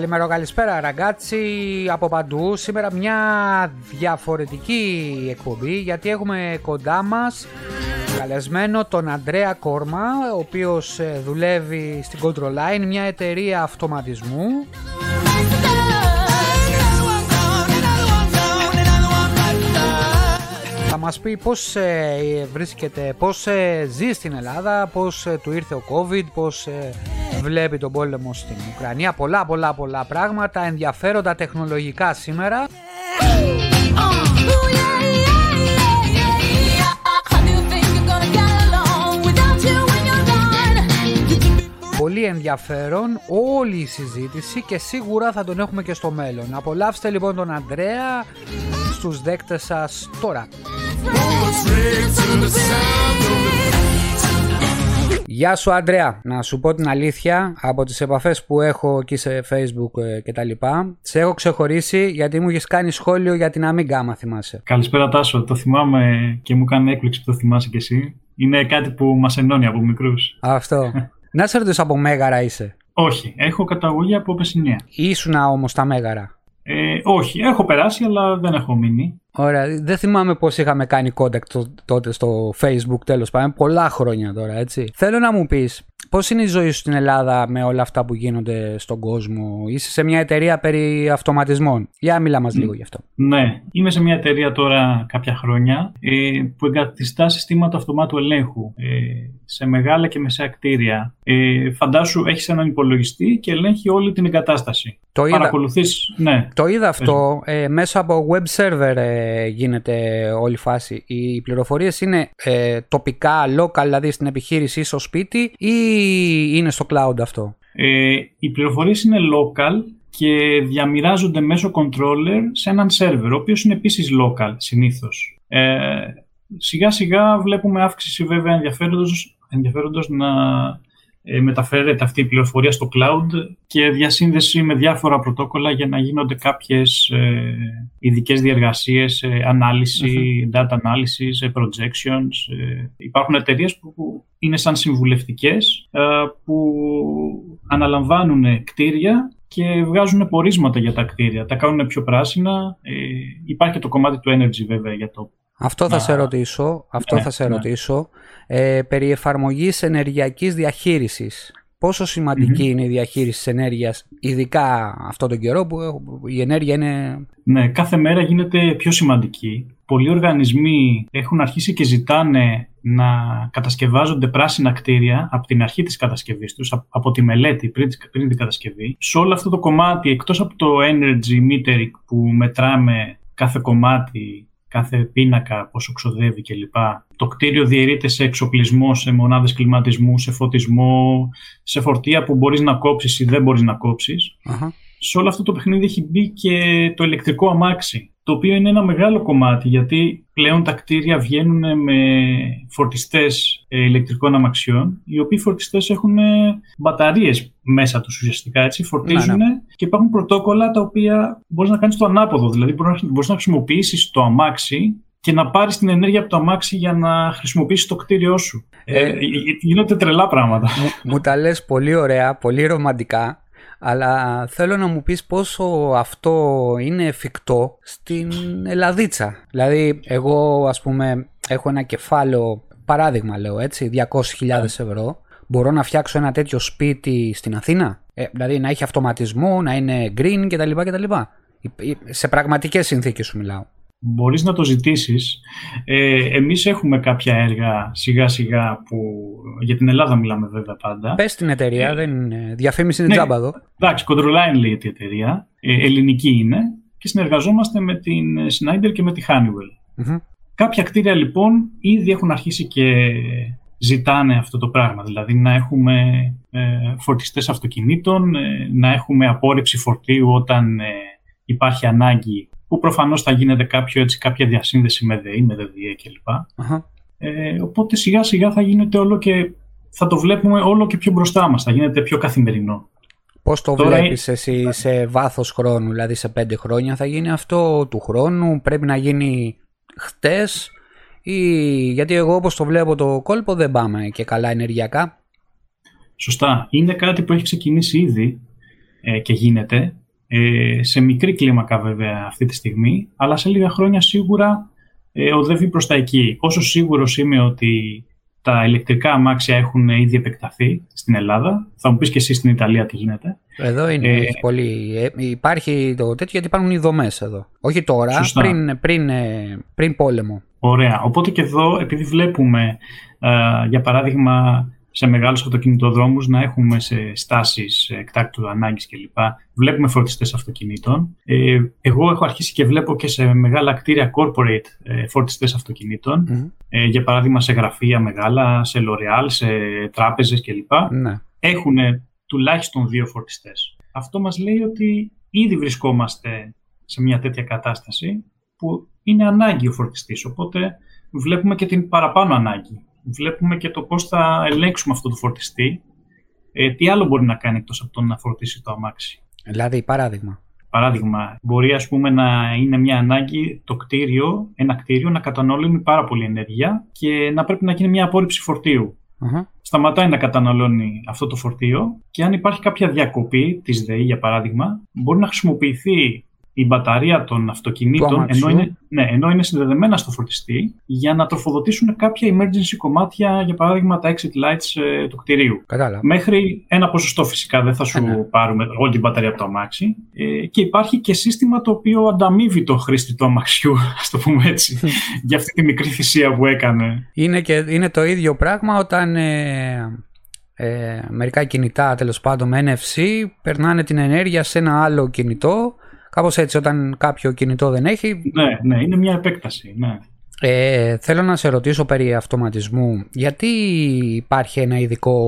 Καλημέρα, καλησπέρα ραγκάτσι από παντού. Σήμερα μια διαφορετική εκπομπή, γιατί έχουμε κοντά μας καλεσμένο τον Αντρέα Κόρμα, ο οποίος δουλεύει στην Control Line, μια εταιρεία αυτοματισμού. Θα μας πει πώς βρίσκεται, πώς ζει στην Ελλάδα, πώς του ήρθε ο COVID, πώς βλέπει τον πόλεμο στην Ουκρανία. Πολλά πράγματα ενδιαφέροντα τεχνολογικά σήμερα. Πολύ ενδιαφέρον όλη η συζήτηση και σίγουρα θα τον έχουμε και στο μέλλον. Απολαύστε λοιπόν τον Ανδρέα στους δέκτες σας τώρα. Γεια σου Αντρέα, να σου πω την αλήθεια, από τις επαφές που έχω εκεί σε Facebook και τα λοιπά, σε έχω ξεχωρίσει γιατί μου έχεις κάνει σχόλιο για την Amiga, άμα θυμάσαι. Καλησπέρα Τάσο, το θυμάμαι και μου κάνει έκπληξη που το θυμάσαι κι εσύ. Είναι κάτι που μας ενώνει από μικρούς. Αυτό. Να σε ρωτήσω, από Μέγαρα είσαι? Όχι, έχω καταγωγή από Πεσινία. Ήσουνα όμως τα Μέγαρα? Όχι, έχω περάσει αλλά δεν έχω μείνει. Ωραία, δεν θυμάμαι πώς είχαμε κάνει contact τότε στο Facebook, τέλος πάντων, πολλά χρόνια τώρα, έτσι. Θέλω να μου πεις, πώς είναι η ζωή σου στην Ελλάδα με όλα αυτά που γίνονται στον κόσμο? Είσαι σε μια εταιρεία περί αυτοματισμών. Για μίλα μας λίγο γι' αυτό. Ναι, είμαι σε μια εταιρεία τώρα κάποια χρόνια που εγκαθιστά συστήματα αυτομάτου ελέγχου σε μεγάλα και μεσαία κτίρια. Φαντάσου, έχεις έναν υπολογιστή και ελέγχει όλη την εγκατάσταση. Το είδα, ναι. Το είδα αυτό. Μέσα από web server γίνεται όλη η φάση. Οι πληροφορίες είναι τοπικά, local, δηλαδή στην επιχείρηση ή στο σπίτι, ή είναι στο cloud αυτό? Οι πληροφορίες είναι local και διαμοιράζονται μέσω controller σε έναν server, ο οποίος είναι επίσης local συνήθως. Σιγά σιγά βλέπουμε αύξηση βέβαια ενδιαφέροντος να μεταφέρεται αυτή η πληροφορία στο cloud και διασύνδεση με διάφορα πρωτόκολλα για να γίνονται κάποιες ειδικές διεργασίες, ανάλυση, data analysis, projections. Υπάρχουν εταιρείες που είναι σαν συμβουλευτικές που αναλαμβάνουν κτίρια και βγάζουν πορίσματα για τα κτίρια, τα κάνουν πιο πράσινα. Υπάρχει και το κομμάτι του energy βέβαια για το... Αυτό θα σε ρωτήσω, περί εφαρμογής ενεργειακής διαχείρισης. Πόσο σημαντική είναι η διαχείριση της ενέργειας, ειδικά αυτόν τον καιρό που η ενέργεια είναι... Ναι, κάθε μέρα γίνεται πιο σημαντική. Πολλοί οργανισμοί έχουν αρχίσει και ζητάνε να κατασκευάζονται πράσινα κτίρια από την αρχή της κατασκευής τους, από τη μελέτη πριν την κατασκευή. Σε όλο αυτό το κομμάτι, εκτός από το energy metering που μετράμε κάθε κομμάτι, κάθε πίνακα, πόσο ξοδεύει κλπ. Το κτίριο διαιρείται σε εξοπλισμό, σε μονάδες κλιματισμού, σε φωτισμό, σε φορτία που μπορείς να κόψεις ή δεν μπορείς να κόψεις. Σε όλο αυτό το παιχνίδι έχει μπει και το ηλεκτρικό αμάξι, το οποίο είναι ένα μεγάλο κομμάτι, γιατί πλέον τα κτίρια βγαίνουν με φορτιστές ηλεκτρικών αμαξιών, οι οποίοι φορτιστές έχουν μπαταρίες μέσα τους ουσιαστικά, έτσι, φορτίζουν και υπάρχουν πρωτόκολλα τα οποία μπορείς να κάνεις το ανάποδο, δηλαδή μπορείς να χρησιμοποιήσεις το αμάξι και να πάρεις την ενέργεια από το αμάξι για να χρησιμοποιήσεις το κτίριό σου. Γίνονται τρελά πράγματα. Μου τα λες πολύ ωραία, πολύ ρομαντικά. Αλλά θέλω να μου πεις πόσο αυτό είναι εφικτό στην Ελλαδίτσα. Δηλαδή εγώ ας πούμε έχω ένα κεφάλαιο, παράδειγμα λέω έτσι, 200.000 ευρώ. Μπορώ να φτιάξω ένα τέτοιο σπίτι στην Αθήνα? Δηλαδή να έχει αυτοματισμό, να είναι green κτλ. Σε πραγματικές συνθήκες σου μιλάω. Μπορείς να το ζητήσεις. Εμείς έχουμε κάποια έργα σιγά σιγά που... Για την Ελλάδα μιλάμε βέβαια πάντα. Πες την εταιρεία, δεν είναι... διαφήμιση είναι τζάμπα εδώ. Εντάξει, Control Line λέγεται η εταιρεία, ελληνική είναι, και συνεργαζόμαστε με την Schneider και με τη Honeywell. Κάποια κτίρια λοιπόν ήδη έχουν αρχίσει και ζητάνε αυτό το πράγμα, δηλαδή να έχουμε φορτιστές αυτοκινήτων, να έχουμε απόρριψη φορτίου όταν υπάρχει ανάγκη, που προφανώς θα γίνεται κάποια διασύνδεση με ΔΕΗ, με ΔΕΔΙΕ κλπ. Οπότε σιγά σιγά θα γίνεται όλο και θα το βλέπουμε όλο και πιο μπροστά μας, θα γίνεται πιο καθημερινό. Πώς το βλέπεις εσύ σε βάθος χρόνου, δηλαδή σε 5 χρόνια θα γίνει αυτό, του χρόνου, πρέπει να γίνει χτες, ή... γιατί εγώ όπως το βλέπω το κόλπο δεν πάμε και καλά ενεργειακά. Σωστά, είναι κάτι που έχει ξεκινήσει ήδη. και γίνεται, σε μικρή κλίμακα βέβαια αυτή τη στιγμή, αλλά σε λίγα χρόνια σίγουρα οδεύει προς τα εκεί. Όσο σίγουρος είμαι ότι τα ηλεκτρικά αμάξια έχουν ήδη επεκταθεί στην Ελλάδα, θα μου πεις και εσύ στην Ιταλία τι γίνεται. Εδώ είναι πολύ. Υπάρχει το τέτοιο γιατί υπάρχουν οι δομές εδώ. Όχι τώρα, πριν πόλεμο. Ωραία. Οπότε και εδώ, επειδή βλέπουμε, για παράδειγμα, σε μεγάλους αυτοκινητοδρόμους να έχουμε σε στάσεις εκτάκτου ανάγκης κλπ. Βλέπουμε φορτιστές αυτοκινήτων. Εγώ έχω αρχίσει και βλέπω και σε μεγάλα κτίρια corporate φορτιστές αυτοκινήτων. Mm-hmm. Για παράδειγμα σε γραφεία μεγάλα, σε L'Oreal, σε τράπεζες κλπ. Mm-hmm. Έχουν τουλάχιστον 2 φορτιστές. Αυτό μας λέει ότι ήδη βρισκόμαστε σε μια τέτοια κατάσταση που είναι ανάγκη ο φορτιστής. Οπότε βλέπουμε και την παραπάνω ανάγκη. Βλέπουμε και το πώς θα ελέγξουμε αυτό το φορτιστή. Τι άλλο μπορεί να κάνει εκτός από το να φορτίσει το αμάξι. Δηλαδή, παράδειγμα. Παράδειγμα, μπορεί ας πούμε να είναι μια ανάγκη το κτίριο, ένα κτίριο να καταναλώνει πάρα πολύ ενέργεια και να πρέπει να γίνει μια απόρριψη φορτίου. Uh-huh. Σταματάει να καταναλώνει αυτό το φορτίο και αν υπάρχει κάποια διακοπή της ΔΕΗ, για παράδειγμα, μπορεί να χρησιμοποιηθεί η μπαταρία των αυτοκινήτων, ενώ είναι συνδεδεμένα στο φορτιστή, για να τροφοδοτήσουν κάποια emergency κομμάτια, για παράδειγμα τα exit lights του κτηρίου. Κατάλαβα. Μέχρι ένα ποσοστό φυσικά, δεν θα σου πάρουμε όλη την μπαταρία από το αμάξι. Και υπάρχει και σύστημα το οποίο ανταμείβει το χρήστη του αμαξιού, ας το πούμε έτσι, για αυτή τη μικρή θυσία που έκανε. Είναι το ίδιο πράγμα όταν μερικά κινητά, τέλος πάντων, με NFC, περνάνε την ενέργεια σε ένα άλλο κινητό. Κάπως έτσι, όταν κάποιο κινητό δεν έχει... Ναι, είναι μια επέκταση, ναι. Θέλω να σε ρωτήσω περί αυτοματισμού. Γιατί υπάρχει ένα ειδικό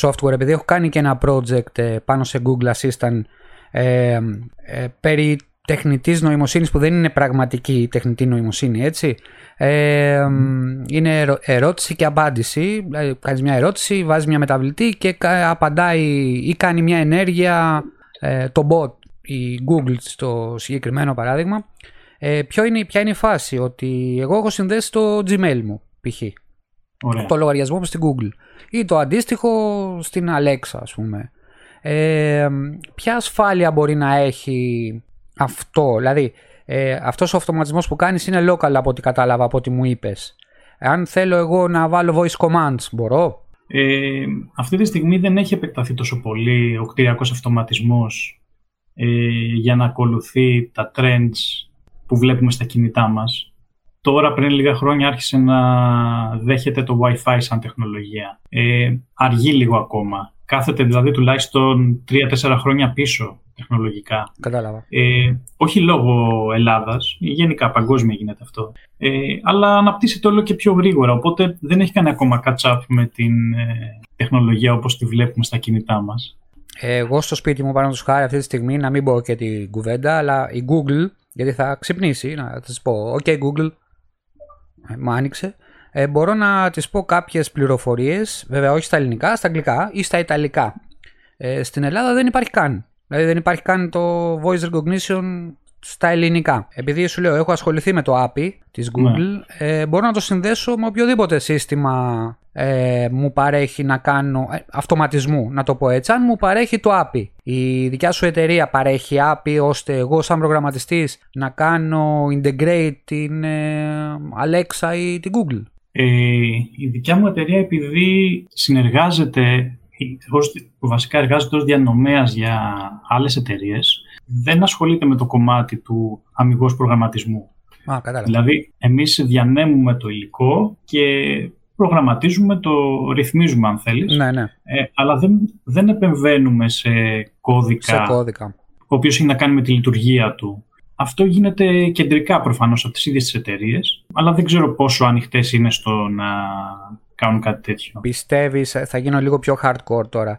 software, επειδή έχω κάνει και ένα project πάνω σε Google Assistant περί τεχνητής νοημοσύνης, που δεν είναι πραγματική τεχνητή νοημοσύνη, έτσι. Είναι ερώτηση και απάντηση. Κάνεις μια ερώτηση, βάζεις μια μεταβλητή και απαντάει ή κάνει μια ενέργεια το bot. Η Google στο συγκεκριμένο παράδειγμα, ποια είναι η φάση, ότι εγώ έχω συνδέσει το Gmail μου, π.χ. Το λογαριασμό μου στην Google ή το αντίστοιχο στην Alexa, ας πούμε. Ποια ασφάλεια μπορεί να έχει αυτό, δηλαδή αυτός ο αυτοματισμός που κάνεις είναι local από ό,τι κατάλαβα, από ό,τι μου είπες. Αν θέλω εγώ να βάλω voice commands, μπορώ. Αυτή τη στιγμή δεν έχει επεκταθεί τόσο πολύ ο κτηριακός αυτοματισμός για να ακολουθεί τα trends που βλέπουμε στα κινητά μας. Τώρα πριν λίγα χρόνια άρχισε να δέχεται το WiFi σαν τεχνολογία. Αργεί λίγο ακόμα. Κάθεται δηλαδή τουλάχιστον 3-4 χρόνια πίσω τεχνολογικά. Κατάλαβα. Όχι λόγω Ελλάδας, γενικά παγκόσμια γίνεται αυτό. Αλλά αναπτύσσεται όλο και πιο γρήγορα, οπότε δεν έχει κάνει ακόμα catch up με την τεχνολογία όπως τη βλέπουμε στα κινητά μας. Εγώ στο σπίτι μου, παραδείγματος χάρη, αυτή τη στιγμή, να μην πω και την κουβέντα, αλλά η Google, γιατί θα ξυπνήσει, να της πω «ΟΚ Google, μου άνοιξε», μπορώ να της πω κάποιες πληροφορίες, βέβαια όχι στα ελληνικά, στα αγγλικά ή στα ιταλικά. Στην Ελλάδα δεν υπάρχει καν. Δηλαδή δεν υπάρχει καν το voice recognition στα ελληνικά. Επειδή σου λέω, έχω ασχοληθεί με το API της Google, μπορώ να το συνδέσω με οποιοδήποτε σύστημα μου παρέχει να κάνω αυτοματισμού, να το πω έτσι. Αν μου παρέχει το API, η δικιά σου εταιρεία παρέχει API, ώστε εγώ σαν προγραμματιστής να κάνω integrate την Alexa ή την Google. Η δικιά μου εταιρεία, επειδή συνεργάζεται, που βασικά εργάζεται ως διανομέας για άλλες εταιρείες, δεν ασχολείται με το κομμάτι του αμιγώς προγραμματισμού. Δηλαδή, εμείς διανέμουμε το υλικό και προγραμματίζουμε, το ρυθμίζουμε αν θέλεις, αλλά δεν επεμβαίνουμε σε κώδικα, ο οποίος έχει να κάνει με τη λειτουργία του. Αυτό γίνεται κεντρικά προφανώς από τις ίδιες τις εταιρείες, αλλά δεν ξέρω πόσο ανοιχτές είναι στο να κάνουν κάτι τέτοιο. Πιστεύεις, θα γίνω λίγο πιο hardcore τώρα,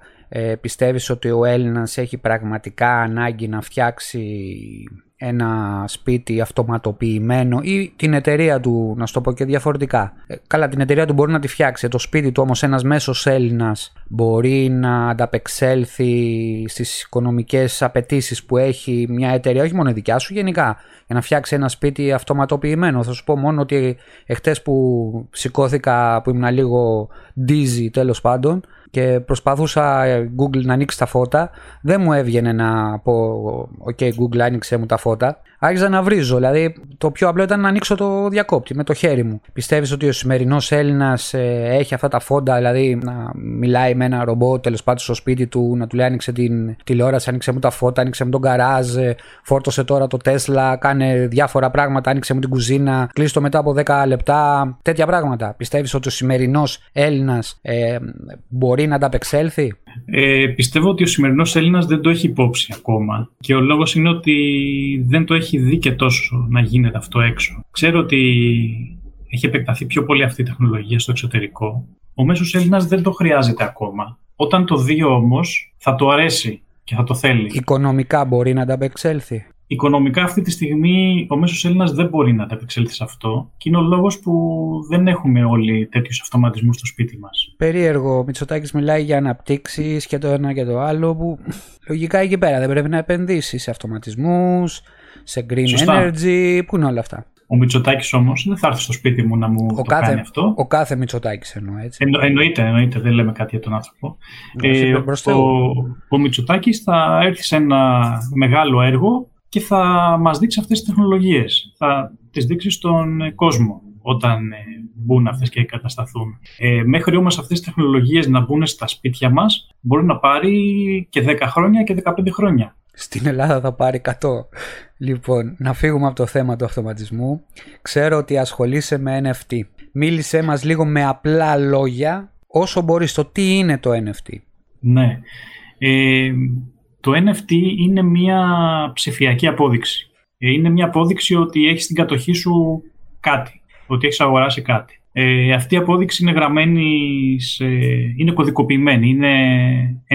πιστεύεις ότι ο Έλληνας έχει πραγματικά ανάγκη να φτιάξει ένα σπίτι αυτοματοποιημένο ή την εταιρεία του, να σου το πω και διαφορετικά. Καλά, την εταιρεία του μπορεί να τη φτιάξει, το σπίτι του όμως ένας μέσος Έλληνας μπορεί να ανταπεξέλθει στις οικονομικές απαιτήσεις που έχει μια εταιρεία, όχι μόνο η δικιά σου, γενικά, για να φτιάξει ένα σπίτι αυτοματοποιημένο. Θα σου πω μόνο ότι εχθές που σηκώθηκα, που ήμουν λίγο dizzy τέλος πάντων, και προσπαθούσα Google να ανοίξει τα φώτα, δεν μου έβγαινε να πω ok Google άνοιξε μου τα φώτα, άρχιζα να βρίζω, δηλαδή το πιο απλό ήταν να ανοίξω το διακόπτη με το χέρι μου. Πιστεύεις ότι ο σημερινός Έλληνας έχει αυτά τα φόντα, δηλαδή να μιλάει με ένα ρομπότ τέλος πάντων στο σπίτι του, να του λέει άνοιξε την τηλεόραση, άνοιξε μου τα φώτα, άνοιξε μου τον γκαράζ, φόρτωσε τώρα το Τέσλα, κάνε διάφορα πράγματα, άνοιξε μου την κουζίνα, κλείσει το μετά από 10 λεπτά, τέτοια πράγματα. Πιστεύεις ότι ο σημερινός Έλληνας μπορεί να ανταπεξέλθει? Πιστεύω ότι ο σημερινός Έλληνας δεν το έχει υπόψη ακόμα και ο λόγος είναι ότι δεν το έχει δει και τόσο να γίνεται αυτό έξω. Ξέρω ότι έχει επεκταθεί πιο πολύ αυτή η τεχνολογία στο εξωτερικό. Ο μέσος Έλληνας δεν το χρειάζεται ακόμα. Όταν το δει όμως θα του αρέσει και θα το θέλει. Οικονομικά μπορεί να ανταπεξέλθει? Οικονομικά αυτή τη στιγμή ο μέσος Έλληνας δεν μπορεί να ανταπεξέλθει σε αυτό και είναι ο λόγος που δεν έχουμε όλοι τέτοιους αυτοματισμούς στο σπίτι μας. Περίεργο, ο Μητσοτάκης μιλάει για αναπτύξεις και το ένα και το άλλο που λογικά εκεί πέρα δεν πρέπει να επενδύσει σε αυτοματισμούς, σε green Σωστά. energy, που είναι όλα αυτά. Ο Μητσοτάκης όμως δεν θα έρθει στο σπίτι μου να μου κάνει αυτό. Ο κάθε Μητσοτάκης εννοώ έτσι. Εννοείται, δεν λέμε κάτι για τον άνθρωπο. Ο Μητσοτάκης θα έρθει σε ένα μεγάλο έργο και θα μας δείξει αυτές τις τεχνολογίες. Θα τις δείξει στον κόσμο όταν μπουν αυτές και κατασταθούν. Μέχρι όμως αυτές τις τεχνολογίες να μπουν στα σπίτια μας μπορεί να πάρει και 10 χρόνια και 15 χρόνια. Στην Ελλάδα θα πάρει 100. Λοιπόν, να φύγουμε από το θέμα του αυτοματισμού. Ξέρω ότι ασχολείσαι με NFT. Μίλησέ μας λίγο με απλά λόγια όσο μπορείς το τι είναι το NFT. Ναι. Το NFT είναι μια ψηφιακή απόδειξη. Είναι μια απόδειξη ότι έχεις στην κατοχή σου κάτι, ότι έχεις αγοράσει κάτι. Αυτή η απόδειξη είναι γραμμένη, είναι κωδικοποιημένη, είναι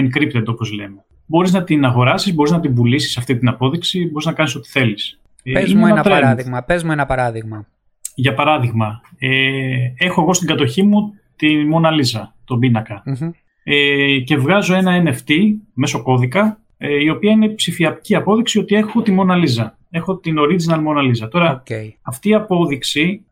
encrypted όπως λέμε. Μπορείς να την αγοράσεις, μπορείς να την πουλήσεις αυτή την απόδειξη, μπορείς να κάνεις ό,τι θέλεις. Πες μου ένα παράδειγμα. Για παράδειγμα, έχω εγώ στην κατοχή μου τη Μόνα Λίζα, τον πίνακα, mm-hmm. Και βγάζω ένα NFT μέσω κώδικα, η οποία είναι ψηφιακή απόδειξη ότι έχω τη Μόνα Λίζα. Έχω την original Μόνα Λίζα. Τώρα, αυτή η απόδειξη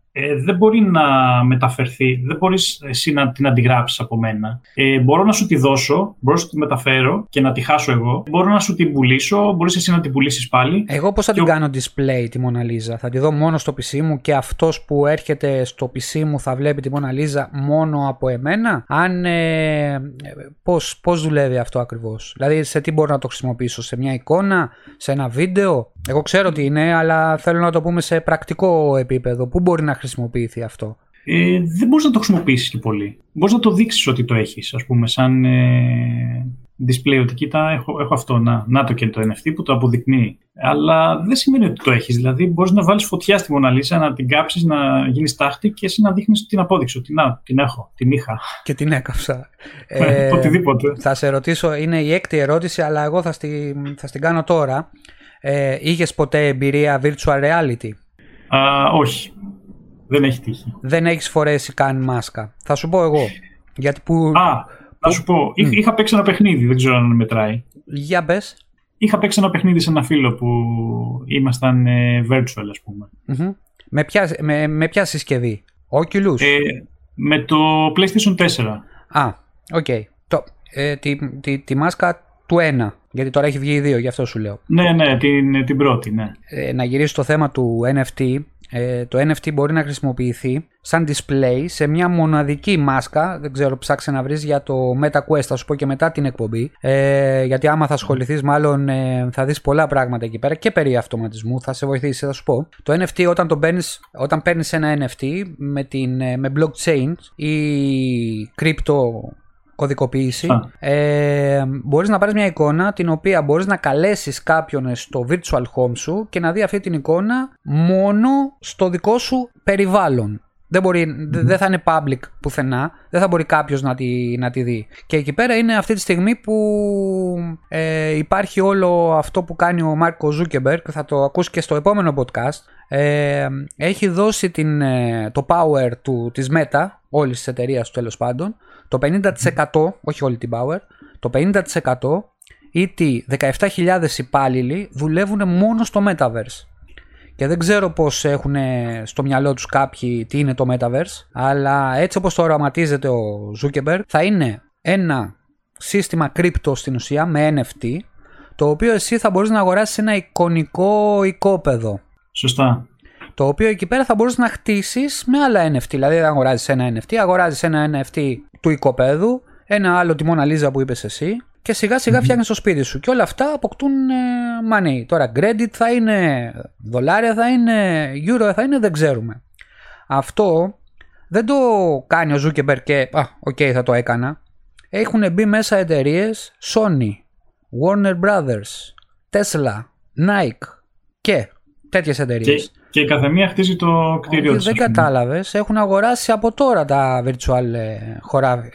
δεν μπορεί να μεταφερθεί, δεν μπορείς εσύ να την αντιγράψεις από μένα. Μπορώ να σου τη δώσω, μπορώ να σου τη μεταφέρω και να τη χάσω εγώ. Μπορώ να σου την πουλήσω, μπορείς εσύ να την πουλήσεις πάλι. Εγώ πώς θα την κάνω display τη Μόνα Λίζα? Θα τη δω μόνο στο PC μου και αυτός που έρχεται στο PC μου θα βλέπει τη Μόνα Λίζα μόνο από εμένα? Πώς δουλεύει αυτό ακριβώς? Δηλαδή σε τι μπορώ να το χρησιμοποιήσω? Σε μια εικόνα, σε ένα βίντεο? Εγώ ξέρω τι είναι, αλλά θέλω να το πούμε σε πρακτικό επίπεδο. Πού μπορεί να χρησιμοποιηθεί αυτό? Δεν μπορείς να το χρησιμοποιήσεις και πολύ. Μπορείς να το δείξεις ότι το έχεις, ας πούμε, σαν display, ότι κοίτα, έχω αυτό, να το και το NFT που το αποδεικνύει. Αλλά δεν σημαίνει ότι το έχεις. Δηλαδή, μπορείς να βάλεις φωτιά στη Μόνα Λίζα, να την κάψεις, να γίνεις τάχτη και εσύ να δείχνεις την απόδειξη. Ότι να, την έχω, την είχα. Και την έκαψα. Οτιδήποτε. Θα σε ρωτήσω, είναι η έκτη ερώτηση, αλλά εγώ θα την κάνω τώρα. Είχες ποτέ εμπειρία virtual reality? Όχι. Δεν έχει τύχει. Δεν έχεις φορέσει καν μάσκα. Θα σου πω εγώ. Γιατί που... Να σου πω. Είχα παίξει ένα παιχνίδι, δεν ξέρω αν μετράει. Για πες. Είχα παίξει ένα παιχνίδι σε ένα φίλο που ήμασταν virtual, ας πούμε. Mm-hmm. Με ποια συσκευή? Oculus. Με το PlayStation 4. Οκ. Τη μάσκα του 1. Γιατί τώρα έχει βγει η 2, γι' αυτό σου λέω. Ναι, την πρώτη, ναι. Να γυρίσω στο θέμα του NFT. Το NFT μπορεί να χρησιμοποιηθεί σαν display σε μια μοναδική μάσκα. Δεν ξέρω, ψάξε να βρεις για το Meta Quest, θα σου πω και μετά την εκπομπή. Γιατί άμα θα ασχοληθείς, μάλλον θα δεις πολλά πράγματα εκεί πέρα και περί αυτοματισμού. Θα σε βοηθήσει, θα σου πω. Το NFT, όταν παίρνεις ένα NFT με blockchain ή crypto κωδικοποίηση, μπορείς να πάρεις μια εικόνα την οποία μπορείς να καλέσεις κάποιον στο virtual home σου και να δει αυτή την εικόνα μόνο στο δικό σου περιβάλλον. Δεν θα είναι public πουθενά, δεν θα μπορεί κάποιος να τη δει. Και εκεί πέρα είναι αυτή τη στιγμή που υπάρχει όλο αυτό που κάνει ο Μάρκο Ζούκεμπεργκ, θα το ακούσει και στο επόμενο podcast. Έχει δώσει το power της Meta, όλης της εταιρείας του τέλος πάντων, το 50%, όχι όλη την power, το 50% ή τι 17.000 υπάλληλοι δουλεύουν μόνο στο Metaverse. Και δεν ξέρω πώς έχουν στο μυαλό τους κάποιοι τι είναι το Metaverse, αλλά έτσι όπως το οραματίζεται ο Zuckerberg, θα είναι ένα σύστημα crypto στην ουσία με NFT, το οποίο εσύ θα μπορείς να αγοράσεις ένα εικονικό οικόπεδο. Σωστά. Το οποίο εκεί πέρα θα μπορείς να χτίσεις με άλλα NFT. Δηλαδή αγοράζεις ένα NFT, του οικοπέδου, ένα άλλο τη Μόνα Λίζα που είπες εσύ, και σιγά σιγά φτιάχνεις το σπίτι σου. Και όλα αυτά αποκτούν money. Τώρα credit θα είναι, δολάρια θα είναι, euro θα είναι, δεν ξέρουμε. Αυτό δεν το κάνει ο Zuckerberg και θα το έκανα. Έχουν μπει μέσα εταιρείες Sony, Warner Brothers, Tesla, Nike και τέτοιες εταιρείες. Και η καθεμία χτίζει το κτίριο της. Δεν κατάλαβες, έχουν αγοράσει από τώρα τα virtual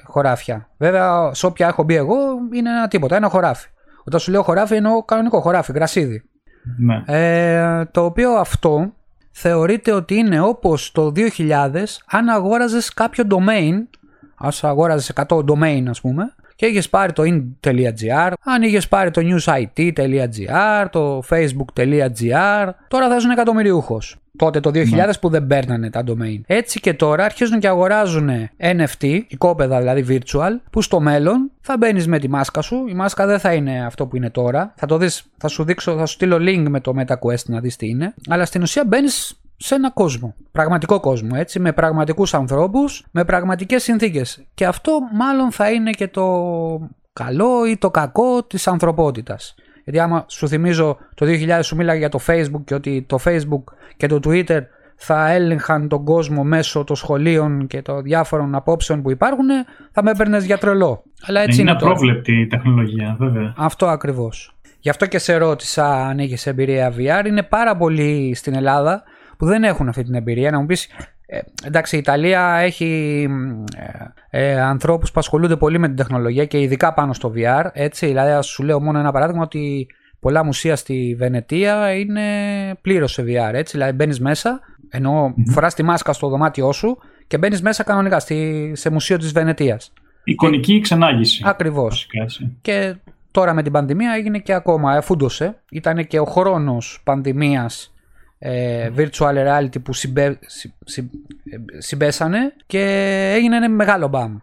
χωράφια. Βέβαια, σε όποια έχω μπει εγώ είναι ένα τίποτα, ένα χωράφι. Όταν σου λέω χωράφι, εννοώ κανονικό χωράφι, γρασίδι. Ναι. Το οποίο αυτό θεωρείται ότι είναι όπως το 2000, αν αγόραζες κάποιο domain, ας αγόραζες 100 domain ας πούμε, και είχες πάρει το in.gr, αν είχες πάρει το newsit.gr, το facebook.gr, τώρα θα είσαι εκατομμυριούχος. Τότε το 2000 που δεν παίρνανε τα domain. Έτσι και τώρα αρχίζουν και αγοράζουν NFT, οικόπεδα δηλαδή virtual, που στο μέλλον θα μπαίνεις με τη μάσκα σου. Η μάσκα δεν θα είναι αυτό που είναι τώρα. Θα το δεις, θα σου στείλω link με το Meta Quest να δεις τι είναι. Αλλά στην ουσία μπαίνεις σε ένα κόσμο, πραγματικό κόσμο, έτσι, με πραγματικούς ανθρώπους, με πραγματικές συνθήκες. Και αυτό μάλλον θα είναι και το καλό ή το κακό της ανθρωπότητας. Γιατί άμα σου θυμίζω το 2000 σου μίλαγε για το Facebook και ότι το Facebook και το Twitter θα έλεγχαν τον κόσμο μέσω των σχολείων και των διάφορων απόψεων που υπάρχουν, θα με έπαιρνες για τρελό. Αλλά έτσι είναι απρόβλεπτη η τεχνολογία, βέβαια. Αυτό ακριβώς. Γι' αυτό και σε ρώτησα αν έχεις εμπειρία VR. Είναι πάρα πολύ στην Ελλάδα που δεν έχουν αυτή την εμπειρία. Να μου πεις, εντάξει, η Ιταλία έχει ανθρώπους που ασχολούνται πολύ με την τεχνολογία και ειδικά πάνω στο VR, έτσι. Δηλαδή, σου λέω μόνο ένα παράδειγμα ότι πολλά μουσεία στη Βενετία είναι πλήρως σε VR, έτσι. Δηλαδή, μπαίνεις μέσα, ενώ φοράς τη μάσκα στο δωμάτιό σου και μπαίνεις μέσα κανονικά σε μουσείο της Βενετίας. Εικονική ξενάγηση. Ακριβώς. Και τώρα με την πανδημία έγινε και ακόμα, φούντωσε. Ήταν και ο χρόνος πανδημίας. Virtual reality που συμπέσανε και έγινε ένα μεγάλο μπαμ.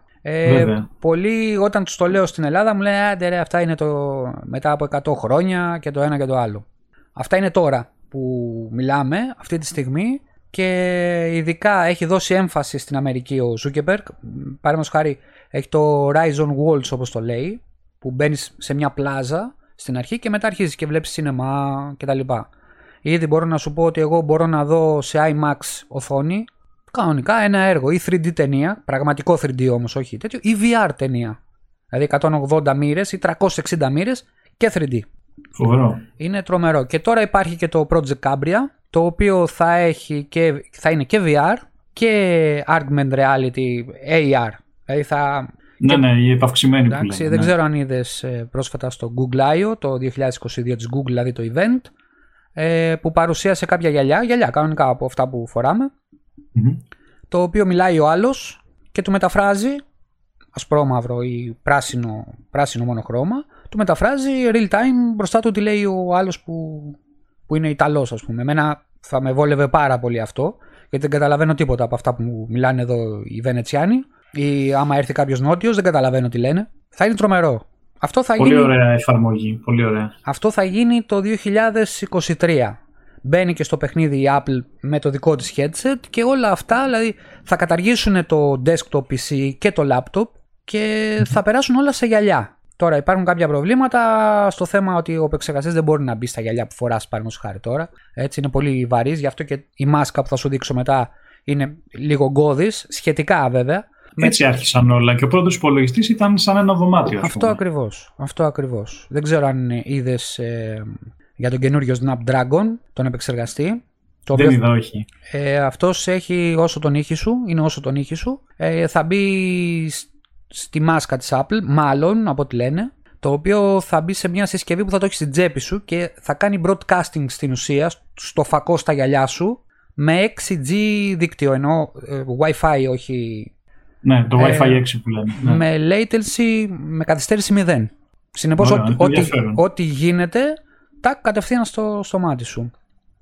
Πολλοί όταν τους το λέω στην Ελλάδα μου λένε άντε ρε, αυτά είναι μετά από 100 χρόνια και το ένα και το άλλο. Αυτά είναι τώρα που μιλάμε αυτή τη στιγμή και ειδικά έχει δώσει έμφαση στην Αμερική ο Zuckerberg. Παραδείγματος χάρη έχει το Horizon Worlds όπως το λέει, που μπαίνεις σε μια πλάζα στην αρχή και μετά αρχίζεις και βλέπεις σινεμά κτλ. Ήδη μπορώ να σου πω ότι εγώ μπορώ να δω σε IMAX οθόνη κανονικά ένα έργο ή 3D ταινία, πραγματικό 3D όμως, όχι τέτοιο, ή VR ταινία. Δηλαδή 180 μοίρες ή 360 μοίρες και 3D. Φοβερό. Είναι τρομερό. Και τώρα υπάρχει και το Project Cambria, το οποίο θα είναι και VR και Augmented Reality AR. Δηλαδή θα... Ναι, η επαυξημένη που λέμε. Δεν ξέρω αν είδες πρόσφατα στο Google I.O. το 2022 της Google, δηλαδή το event, που παρουσίασε κάποια γυαλιά κανονικά από αυτά που φοράμε, το οποίο μιλάει ο άλλος και του μεταφράζει ασπρόμαυρο ή πράσινο μονοχρώμα, του μεταφράζει real time μπροστά του τι λέει ο άλλος που είναι Ιταλός ας πούμε. Εμένα θα με βόλευε πάρα πολύ αυτό, γιατί δεν καταλαβαίνω τίποτα από αυτά που μιλάνε εδώ οι Βενετσιάνοι, ή άμα έρθει κάποιος νότιος δεν καταλαβαίνω τι λένε. Θα είναι τρομερό. Αυτό θα πολύ ωραία εφαρμογή, πολύ ωραία. Αυτό θα γίνει το 2023. Μπαίνει και στο παιχνίδι η Apple με το δικό της headset και όλα αυτά, δηλαδή θα καταργήσουν το desktop PC και το laptop και θα περάσουν όλα σε γυαλιά. Τώρα υπάρχουν κάποια προβλήματα στο θέμα ότι ο επεξεργαστής δεν μπορεί να μπει στα γυαλιά που φοράς παραδείγματος χάρη τώρα. Έτσι είναι πολύ βαρύς, γι' αυτό και η μάσκα που θα σου δείξω μετά είναι λίγο γκώδης, σχετικά βέβαια. Έτσι άρχισαν όλα και ο πρώτος υπολογιστής ήταν σαν ένα δωμάτιο. Αυτό ακριβώς. Δεν ξέρω αν είδες για τον καινούριο Snapdragon, τον επεξεργαστή. Δεν είδα, όχι. Αυτός έχει όσο τον ήχη σου. Θα μπει στη μάσκα της Apple, μάλλον από ό,τι λένε, το οποίο θα μπει σε μια συσκευή που θα το έχεις στην τσέπη σου και θα κάνει broadcasting στην ουσία στο φακό στα γυαλιά σου με 6G δίκτυο, ενώ WiFi όχι... Ναι, το WiFi 6 που λέμε. Ναι. Με latency, με καθυστέρηση 0. Συνεπώς ό,τι γίνεται, τάκ κατευθείαν στο μάτι σου.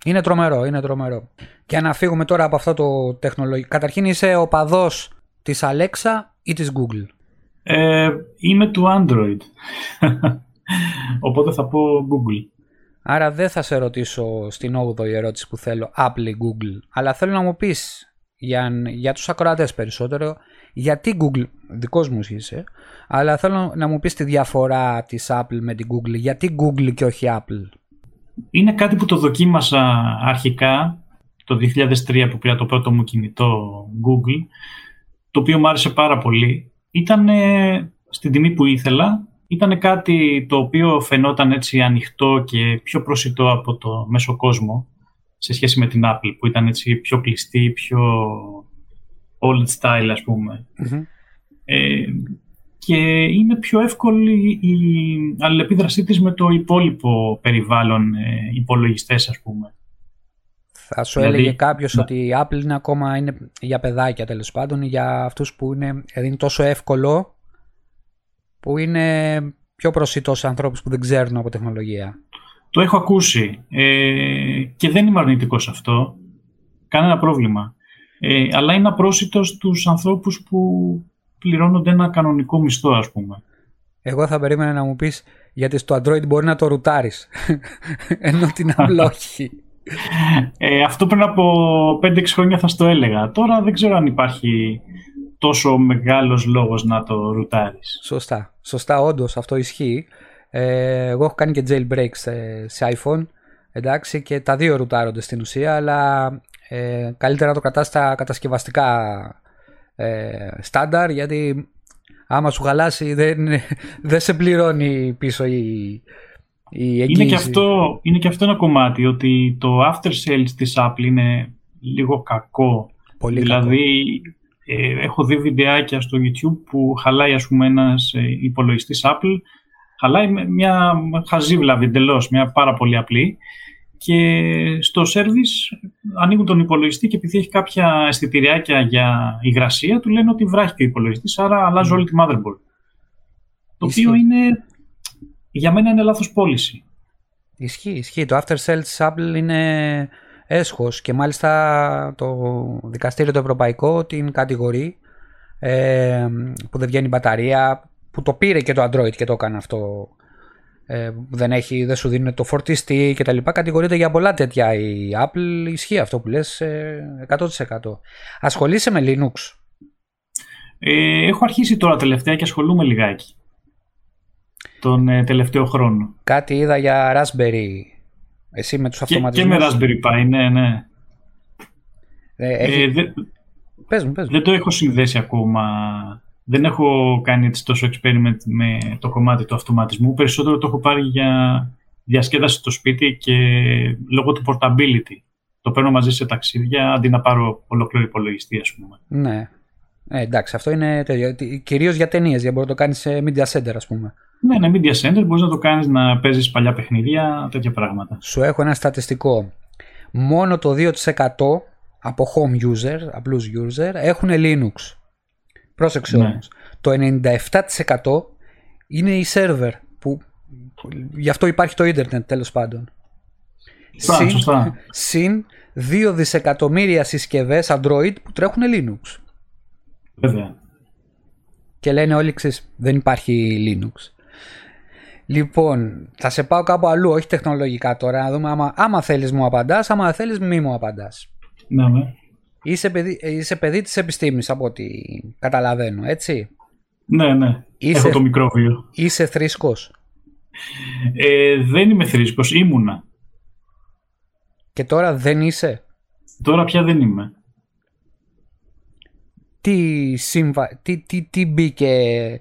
Είναι τρομερό, είναι τρομερό. Και να φύγουμε τώρα από αυτό το τεχνολογικό. Καταρχήν είσαι οπαδός της Alexa ή της Google. Είμαι του Android. Οπότε θα πω Google. Άρα δεν θα σε ρωτήσω στην 8η ερώτηση που θέλω Apple ή Google, αλλά θέλω να μου πεις για τους ακροατές περισσότερο γιατί Google, δικός μου είσαι, αλλά θέλω να μου πεις τη διαφορά της Apple με την Google, γιατί Google και όχι Apple. Είναι κάτι που το δοκίμασα αρχικά το 2003 που πήρα το πρώτο μου κινητό Google, το οποίο μου άρεσε πάρα πολύ. Ήταν στην τιμή που ήθελα. Ήταν κάτι το οποίο φαινόταν έτσι ανοιχτό και πιο προσιτό από το μέσο κόσμο σε σχέση με την Apple, που ήταν έτσι πιο κλειστή, πιο old style, ας πούμε. Mm-hmm. Και είναι πιο εύκολη η αλληλεπίδρασή της με το υπόλοιπο περιβάλλον, υπολογιστές, ας πούμε. Θα σου έλεγε κάποιος ότι η Apple είναι ακόμα είναι για παιδάκια, τέλος πάντων, για αυτούς που είναι τόσο εύκολο, που είναι πιο προσιτό σε ανθρώπους που δεν ξέρουν από τεχνολογία. Το έχω ακούσει και δεν είμαι αρνητικός σε αυτό. Κανένα πρόβλημα. Αλλά είναι απρόσιτο στους ανθρώπους που πληρώνονται ένα κανονικό μισθό, ας πούμε. Εγώ θα περίμενα να μου πεις γιατί στο Android μπορεί να το ρουτάρεις, ενώ την Apple όχι. Αυτό πριν από 5-6 χρόνια θα στο έλεγα. Τώρα δεν ξέρω αν υπάρχει τόσο μεγάλος λόγος να το ρουτάρεις. Σωστά, σωστά, όντως αυτό ισχύει. Εγώ έχω κάνει και jailbreak σε iPhone, εντάξει, και τα δύο ρουτάρονται στην ουσία, αλλά καλύτερα να το κρατάς στα κατασκευαστικά στάνταρ, γιατί άμα σου χαλάσει δεν σε πληρώνει πίσω η εγγύηση. Είναι και αυτό ένα κομμάτι, ότι το after sales της Apple είναι λίγο κακό. Πολύ δηλαδή κακό. Έχω δει βιντεάκια στο YouTube που χαλάει, ας πούμε, ένας υπολογιστής Apple, χαλάει μια χαζίβλαβη εντελώς, μια πάρα πολύ απλή, και στο service ανοίγουν τον υπολογιστή και επειδή έχει κάποια αισθητηριάκια για υγρασία του λένε ότι βράχει και ο υπολογιστής, άρα αλλάζω όλη τη motherboard. Το οποίο είναι, για μένα είναι λάθος πώληση. Ισχύει. Το after sales της Apple είναι έσχος και μάλιστα το δικαστήριο το ευρωπαϊκό την κατηγορεί που δεν βγαίνει μπαταρία, που το πήρε και το Android και το έκανε αυτό, δεν σου δίνουν το φορτιστή κτλ. Κατηγορείται για πολλά τέτοια η Apple, ισχύει αυτό που λες 100%. Ασχολείσαι με Linux? Έχω αρχίσει τώρα τελευταία και ασχολούμαι λιγάκι τον τελευταίο χρόνο. Κάτι είδα για Raspberry. Εσύ με τους αυτοματισμούς. Και με Raspberry Pi, ναι. Πες μου. Δεν το έχω συνδέσει ακόμα. Δεν έχω κάνει έτσι τόσο experiment με το κομμάτι του αυτοματισμού. Περισσότερο το έχω πάρει για διασκέδαση στο σπίτι και λόγω του portability. Το παίρνω μαζί σε ταξίδια αντί να πάρω ολόκληρο υπολογιστή, ας πούμε. Ναι. Εντάξει, αυτό είναι τέτοιο. Κυρίως για ταινίες, για να το κάνεις σε media center, ας πούμε. Ναι, media center, μπορείς να το κάνεις, να παίζεις παλιά παιχνίδια, τέτοια πράγματα. Σου έχω ένα στατιστικό. Μόνο το 2% από home user, απλούς user, έχουν Linux. Πρόσεξε όμως. Το 97% είναι οι server, που γι' αυτό υπάρχει το ίντερνετ, τέλος πάντων. Συν 2 δισεκατομμύρια συσκευές Android που τρέχουν Linux. Βέβαια. Και λένε όλοι, ξέρεις, δεν υπάρχει Linux. Λοιπόν, θα σε πάω κάπου αλλού, όχι τεχνολογικά τώρα, να δούμε άμα θέλεις μου απαντάς, άμα θέλεις μη μου απαντάς. Ναι. Είσαι παιδί της επιστήμης, από ό,τι καταλαβαίνω, έτσι. Ναι, έχω το μικρόβιο. Είσαι θρήσκος? Δεν είμαι θρήσκος, ήμουνα. Και τώρα δεν είσαι? Τώρα πια δεν είμαι. Τι μπήκε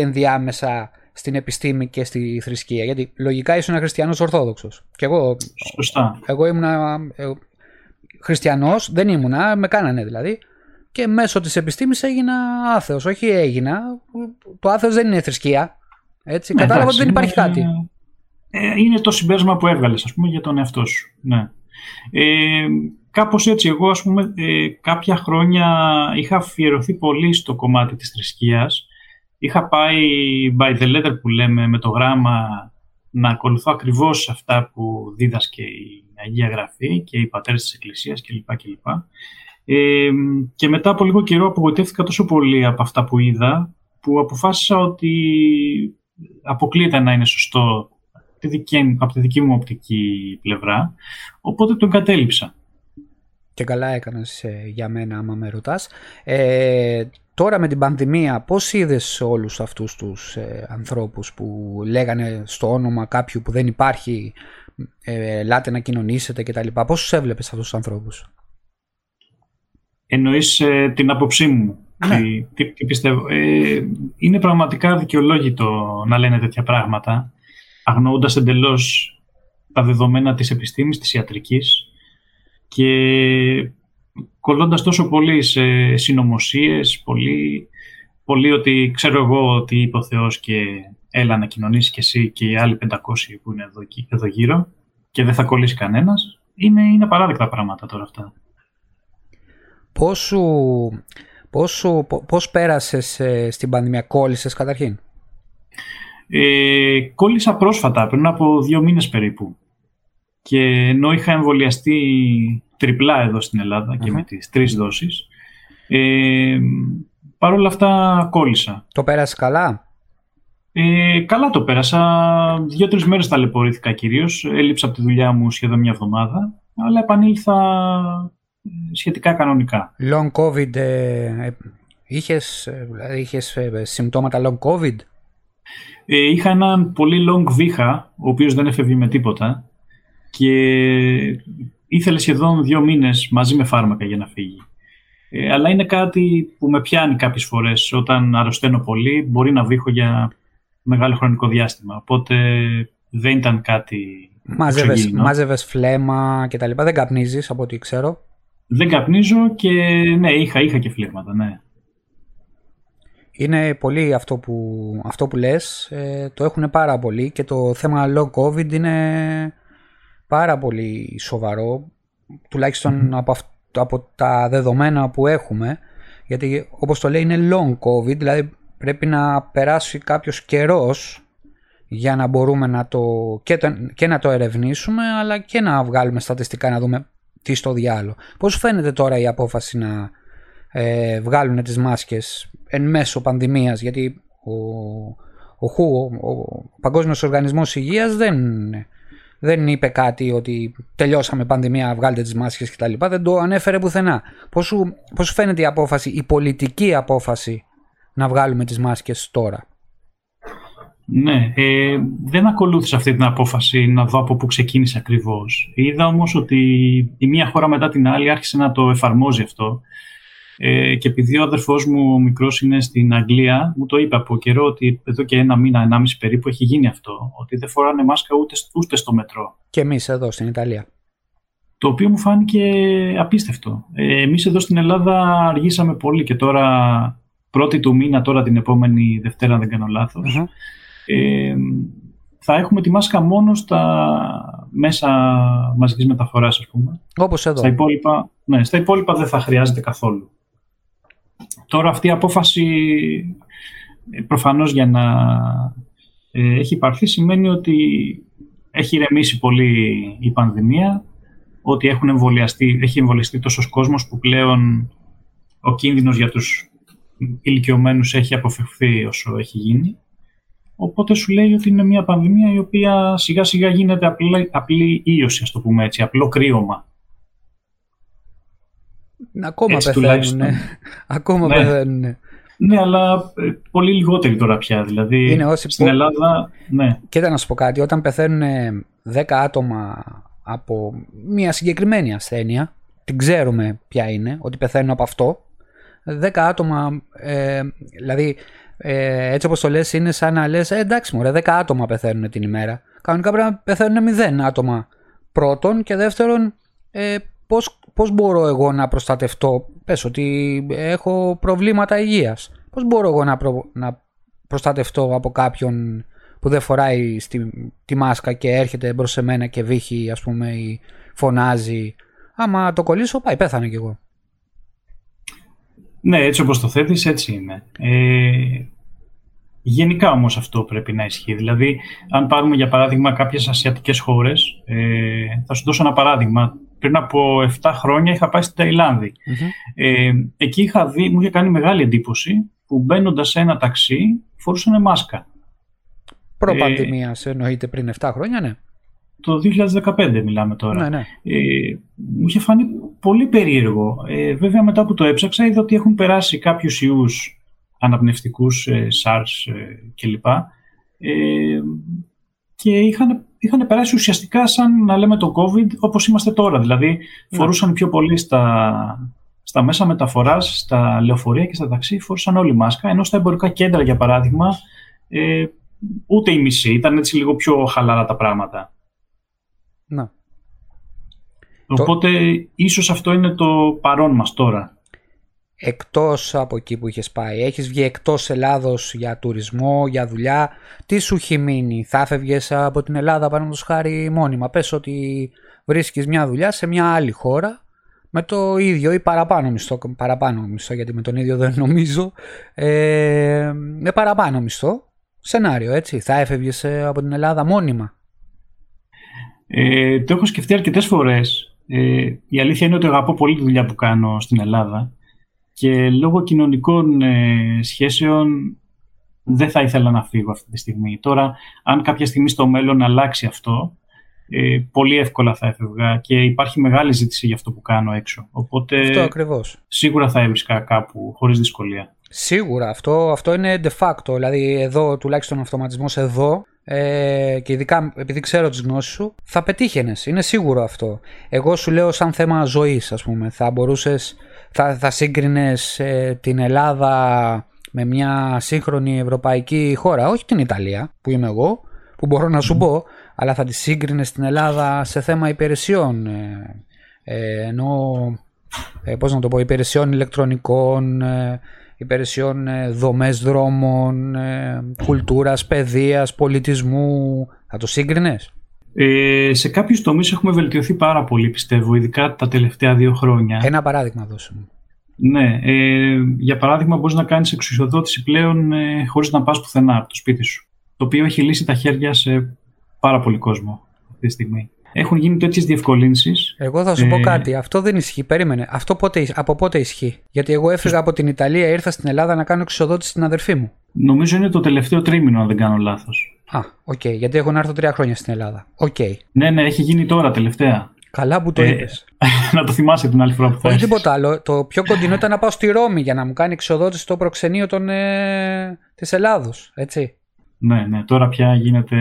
ενδιάμεσα στην επιστήμη και στη θρησκεία? Γιατί λογικά ήσουν χριστιανός ορθόδοξος. Και εγώ, σωστά. Εγώ ήμουνα χριστιανός, δεν ήμουνα, με κάνανε δηλαδή. Και μέσω της επιστήμης έγινα άθεος. Όχι έγινα, το άθεος δεν είναι θρησκεία. Έτσι, κατάλαβα ότι δεν υπάρχει κάτι. Είναι το συμπέρασμα που έβγαλες, ας πούμε, για τον εαυτό σου. Ναι. Κάπως έτσι, εγώ, ας πούμε, κάποια χρόνια είχα αφιερωθεί πολύ στο κομμάτι της θρησκείας. Είχα πάει by the letter, που λέμε, με το γράμμα, να ακολουθώ ακριβώς αυτά που δίδασκε η Αγία Γραφή και οι πατέρες της Εκκλησίας κλπ. Και μετά από λίγο καιρό απογοητεύτηκα τόσο πολύ από αυτά που είδα, που αποφάσισα ότι αποκλείεται να είναι σωστό από τη δική μου οπτική πλευρά, οπότε τον κατέληψα. Και καλά έκανες για μένα, άμα με ρωτάς. Τώρα με την πανδημία, πώς είδες όλους αυτούς τους ανθρώπους που λέγανε στο όνομα κάποιου που δεν υπάρχει, ελάτε να κοινωνήσετε κτλ. Πώς τους έβλεπες αυτούς τους ανθρώπους? Εννοείς την άποψή μου? Ναι. Τι πιστεύω. Είναι πραγματικά δικαιολόγητο να λένε τέτοια πράγματα, αγνοώντας εντελώς τα δεδομένα της επιστήμης, της ιατρικής, και κολλώντας τόσο πολύ σε συνωμοσίες, πολύ ότι ξέρω εγώ ότι είπε ο Θεός και έλα να κοινωνήσεις και εσύ και οι άλλοι 500 που είναι εδώ γύρω και δεν θα κολλήσει κανένας. Είναι απαράδεκτα πράγματα τώρα αυτά. Πώς πέρασες στην πανδημία, κόλλησες καταρχήν? Κόλλησα πρόσφατα, πριν από 2 μήνες περίπου. Και ενώ είχα εμβολιαστεί τριπλά εδώ στην Ελλάδα και με τις 3 δόσεις, παρόλα αυτά κόλλησα. Το πέρασες καλά? Καλά το πέρασα. 2-3 μέρες ταλαιπωρήθηκα κυρίως. Έλειψα από τη δουλειά μου σχεδόν 1 εβδομάδα, αλλά επανήλθα σχετικά κανονικά. Long COVID, είχες συμπτώματα long COVID? Είχα έναν πολύ long βήχα, ο οποίος δεν έφευγε με τίποτα και ήθελε σχεδόν 2 μήνες μαζί με φάρμακα για να φύγει. Αλλά είναι κάτι που με πιάνει κάποιες φορές. Όταν αρρωσταίνω πολύ, μπορεί να βήχω για μεγάλο χρονικό διάστημα. Οπότε δεν ήταν κάτι... Μάζευες φλέμα και τα λοιπά, δεν καπνίζεις από ό,τι ξέρω? Δεν καπνίζω και ναι, είχα και φλέγματα, ναι. Είναι πολύ αυτό που λες, το έχουν πάρα πολύ και το θέμα low COVID είναι πάρα πολύ σοβαρό, τουλάχιστον από τα δεδομένα που έχουμε, γιατί όπως το λέει είναι long COVID, δηλαδή πρέπει να περάσει κάποιος καιρός για να μπορούμε να και να το ερευνήσουμε, αλλά και να βγάλουμε στατιστικά να δούμε τι στο διάλογο. Πώς φαίνεται τώρα η απόφαση να βγάλουν τις μάσκες εν μέσω πανδημίας, γιατί ο Παγκόσμιος Οργανισμός Υγείας δεν είπε κάτι ότι τελειώσαμε πανδημία, βγάλτε τις μάσκες κτλ. Δεν το ανέφερε πουθενά. Πώς φαίνεται η απόφαση, η πολιτική απόφαση να βγάλουμε τις μάσκες τώρα? Ναι, δεν ακολούθησα αυτή την απόφαση να δω από πού ξεκίνησε ακριβώς. Είδα όμως ότι η μία χώρα μετά την άλλη άρχισε να το εφαρμόζει αυτό. Και επειδή ο αδερφός μου ο μικρός είναι στην Αγγλία, μου το είπε από καιρό ότι εδώ και 1 μήνα, 1,5 περίπου έχει γίνει αυτό. Ότι δεν φοράνε μάσκα ούτε στο μετρό. Και εμείς εδώ στην Ιταλία. Το οποίο μου φάνηκε απίστευτο. Εμείς εδώ στην Ελλάδα αργήσαμε πολύ και τώρα 1η του μήνα, τώρα την επόμενη Δευτέρα, δεν κάνω λάθος. Mm-hmm. Θα έχουμε τη μάσκα μόνο στα μέσα μαζικής μεταφοράς, ας πούμε. Όπως εδώ. Στα υπόλοιπα δεν θα χρειάζεται καθόλου. Τώρα αυτή η απόφαση προφανώς για να έχει υπαρθεί σημαίνει ότι έχει ηρεμήσει πολύ η πανδημία, ότι έχει εμβολιαστεί τόσος κόσμος που πλέον ο κίνδυνος για τους ηλικιωμένους έχει αποφευχθεί όσο έχει γίνει. Οπότε σου λέει ότι είναι μια πανδημία η οποία σιγά σιγά γίνεται απλή ίωση, ας το πούμε έτσι, απλό κρύωμα. Ακόμα έτσι πεθαίνουν, ναι. Ακόμα ναι. Πεθαίνουν. Ναι, αλλά πολύ λιγότεροι τώρα πια, δηλαδή είναι όσοι στην Ελλάδα, ναι. Κοίτα να σου πω κάτι, όταν πεθαίνουν 10 άτομα από μια συγκεκριμένη ασθένεια, την ξέρουμε ποια είναι, ότι πεθαίνουν από αυτό, 10 άτομα, δηλαδή... έτσι όπως το λες είναι σαν να λες εντάξει μωρέ, 10 άτομα πεθαίνουν την ημέρα. Κανονικά πρέπει να πεθαίνουν 0 άτομα πρώτον, και δεύτερον πώς μπορώ εγώ να προστατευτώ? Πες ότι έχω προβλήματα υγείας, πώς μπορώ εγώ να προστατευτώ από κάποιον που δεν φοράει τη μάσκα και έρχεται μπρος σε μένα και βήχει, ας πούμε, ή φωνάζει? Άμα το κολλήσω, πάει, πέθανε κι εγώ. Ναι, έτσι όπως το θέτεις, έτσι είναι. Γενικά όμως αυτό πρέπει να ισχύει. Δηλαδή, αν πάρουμε για παράδειγμα κάποιες ασιατικές χώρες, θα σου δώσω ένα παράδειγμα πριν από 7 χρόνια είχα πάει στην Ταϊλάνδη. Mm-hmm. Εκεί είχα δει, μου είχε κάνει μεγάλη εντύπωση που μπαίνοντας σε ένα ταξί φορούσανε μάσκα. Προπανδημίας εννοείται, πριν 7 χρόνια, ναι. Το 2015 μιλάμε τώρα. Ναι, ναι. Μου είχε φανεί πολύ περίεργο. Βέβαια μετά που το έψαξα είδα ότι έχουν περάσει κάποιους ιούς αναπνευστικούς, SARS κλπ. Και είχαν περάσει ουσιαστικά σαν να λέμε το COVID όπως είμαστε τώρα. Δηλαδή φορούσαν πιο πολύ στα μέσα μεταφοράς, στα λεωφορεία και στα ταξί φορούσαν όλοι μάσκα, ενώ στα εμπορικά κέντρα για παράδειγμα ούτε η μισή, ήταν έτσι λίγο πιο χαλαρά τα πράγματα. Να. Οπότε ίσως αυτό είναι το παρόν μας τώρα. Εκτός από εκεί που είχες πάει, έχεις βγει εκτός Ελλάδος για τουρισμό, για δουλειά, τι σου έχει μείνει? Θα φεύγες από την Ελλάδα παραδείγματος χάρη μόνιμα? Πες ότι βρίσκεις μια δουλειά σε μια άλλη χώρα με το ίδιο ή παραπάνω μισθό, γιατί με τον ίδιο δεν νομίζω, με παραπάνω μισθό σενάριο, έτσι, θα έφευγες από την Ελλάδα μόνιμα? Το έχω σκεφτεί αρκετές φορές. Η αλήθεια είναι ότι αγαπώ πολύ τη δουλειά που κάνω στην Ελλάδα και λόγω κοινωνικών σχέσεων δεν θα ήθελα να φύγω αυτή τη στιγμή. Τώρα, αν κάποια στιγμή στο μέλλον αλλάξει αυτό, πολύ εύκολα θα έφευγα και υπάρχει μεγάλη ζήτηση για αυτό που κάνω έξω. Οπότε αυτό ακριβώς. Σίγουρα θα έβρισκα κάπου χωρίς δυσκολία. Σίγουρα, αυτό είναι de facto. Δηλαδή εδώ, τουλάχιστον ο αυτοματισμός εδώ, και ειδικά επειδή ξέρω τις γνώσεις σου, θα πετύχαινες, είναι σίγουρο αυτό. Εγώ σου λέω σαν θέμα ζωής, ας πούμε, θα μπορούσες, θα σύγκρινες την Ελλάδα με μια σύγχρονη ευρωπαϊκή χώρα, όχι την Ιταλία που είμαι εγώ, που μπορώ να σου πω, αλλά θα τη σύγκρινες την Ελλάδα σε θέμα υπηρεσιών, ενώ πώς να το πω, υπηρεσιών ηλεκτρονικών, υπηρεσιών, δομές δρόμων, κουλτούρας, παιδείας, πολιτισμού. Θα το σύγκρινες? Σε κάποιους τομείς έχουμε βελτιωθεί πάρα πολύ, πιστεύω, ειδικά τα τελευταία 2 χρόνια. Ένα παράδειγμα δώσε μου. Ναι, για παράδειγμα μπορείς να κάνεις εξουσιοδότηση πλέον χωρίς να πας πουθενά από το σπίτι σου, το οποίο έχει λύσει τα χέρια σε πάρα πολύ κόσμο αυτή τη στιγμή. Έχουν γίνει τέτοιες διευκολύνσεις. Εγώ θα σου πω κάτι. Αυτό δεν ισχύει. Περίμενε. Αυτό από πότε ισχύει? Γιατί εγώ έφυγα από την Ιταλία, ήρθα στην Ελλάδα να κάνω εξοδότηση στην αδερφή μου. Νομίζω είναι το τελευταίο τρίμηνο, αν δεν κάνω λάθος. Α, οκ. Γιατί έχω να έρθω 3 χρόνια στην Ελλάδα. Οκ. Ναι, ναι, έχει γίνει τώρα τελευταία. Καλά που το είπες. Να το θυμάσαι την άλλη φορά που θα έρθεις. Όχι τίποτα άλλο. Το πιο κοντινό ήταν να πάω στη Ρώμη για να μου κάνει εξοδότηση στο προξενείο της Ελλάδος. Έτσι. Ναι, ναι, τώρα πια γίνεται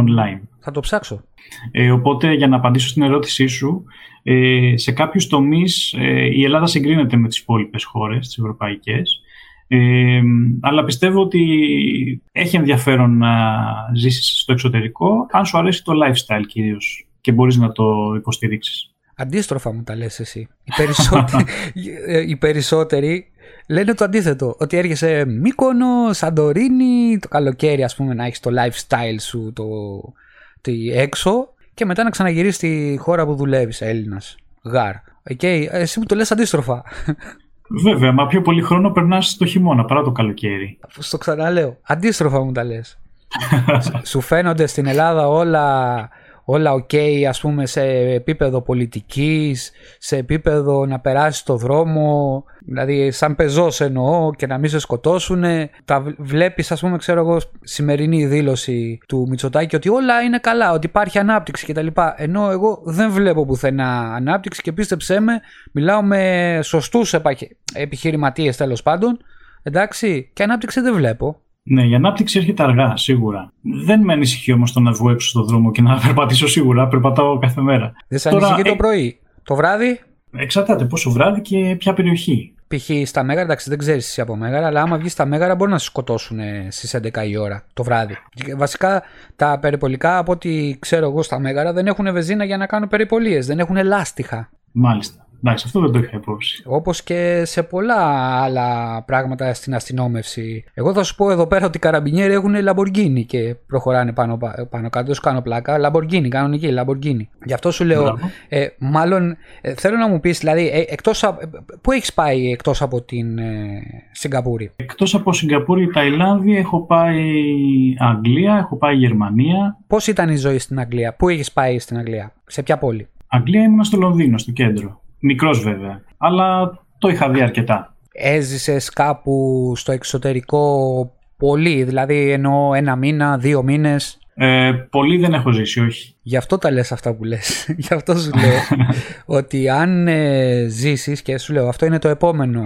online. Θα το ψάξω. Οπότε, για να απαντήσω στην ερώτησή σου, σε κάποιους τομείς η Ελλάδα συγκρίνεται με τις υπόλοιπες χώρες, τις ευρωπαϊκές, αλλά πιστεύω ότι έχει ενδιαφέρον να ζήσεις στο εξωτερικό, αν σου αρέσει το lifestyle κυρίως και μπορείς να το υποστηρίξεις. Αντίστροφα μου τα λες εσύ. Οι περισσότεροι λένε το αντίθετο, ότι έρχεσαι Μύκονο, Σαντορίνη, το καλοκαίρι ας πούμε να έχεις το lifestyle σου έξω και μετά να ξαναγυρίσεις στη χώρα που δουλεύεις, Έλληνας, γάρ. Okay. Εσύ μου το λες αντίστροφα. Βέβαια, μα πιο πολύ χρόνο περνάς το χειμώνα παρά το καλοκαίρι. Στο ξαναλέω, αντίστροφα μου τα λες. Σου φαίνονται στην Ελλάδα όλα οκ, ας πούμε, σε επίπεδο πολιτικής, σε επίπεδο να περάσεις το δρόμο, δηλαδή σαν πεζός εννοώ, και να μην σε σκοτώσουνε. Τα βλέπεις, ας πούμε, ξέρω εγώ, σημερινή δήλωση του Μητσοτάκη ότι όλα είναι καλά, ότι υπάρχει ανάπτυξη κτλ. Ενώ εγώ δεν βλέπω πουθενά ανάπτυξη και πίστεψέ με, μιλάω με σωστούς επιχειρηματίες τέλος πάντων, εντάξει, και ανάπτυξη δεν βλέπω. Ναι, η ανάπτυξη έρχεται αργά, σίγουρα. Δεν με ανησυχεί όμως το να βγω έξω στον δρόμο και να περπατήσω σίγουρα. Περπατάω κάθε μέρα. Δεν σε ανησυχεί το πρωί? Το βράδυ? Εξαρτάται πόσο βράδυ και ποια περιοχή. Π.χ. στα Μέγαρα, εντάξει, δεν ξέρεις εσύ από Μέγαρα, αλλά άμα βγεις στα Μέγαρα μπορεί να σε σκοτώσουν στις 11 η ώρα το βράδυ. Βασικά τα περιπολικά, από ό,τι ξέρω εγώ, στα Μέγαρα δεν έχουν βενζίνα για να κάνουν περιπολίες, δεν έχουν λάστιχα. Μάλιστα. Εντάξει, αυτό δεν το είχα υπόψη. Όπως και σε πολλά άλλα πράγματα στην αστυνόμευση. Εγώ θα σου πω εδώ πέρα ότι οι καραμπινιέροι έχουν Λαμποργίνι και προχωράνε πάνω κάτω. Δεν σου κάνω πλάκα. Λαμποργίνι, κανονική Λαμποργίνι. Γι' αυτό σου λέω, μάλλον θέλω να μου πεις, δηλαδή, πού έχεις πάει εκτός από την Σιγκαπούρη? Εκτός από Σιγκαπούρη, Ταϊλάνδη, έχω πάει Αγγλία, έχω πάει Γερμανία. Πώς ήταν η ζωή στην Αγγλία? Πού έχεις πάει στην Αγγλία? Σε ποια πόλη? Αγγλία ήμουν στο Λονδίνο, στο κέντρο. Μικρός βέβαια, αλλά το είχα δει αρκετά. Έζησες κάπου στο εξωτερικό πολύ, δηλαδή εννοώ ένα μήνα, 2 μήνες? Πολύ δεν έχω ζήσει, όχι. Γι' αυτό τα λες αυτά που λες. Γι' αυτό σου λέω ότι αν ζήσεις, και σου λέω αυτό είναι το επόμενο.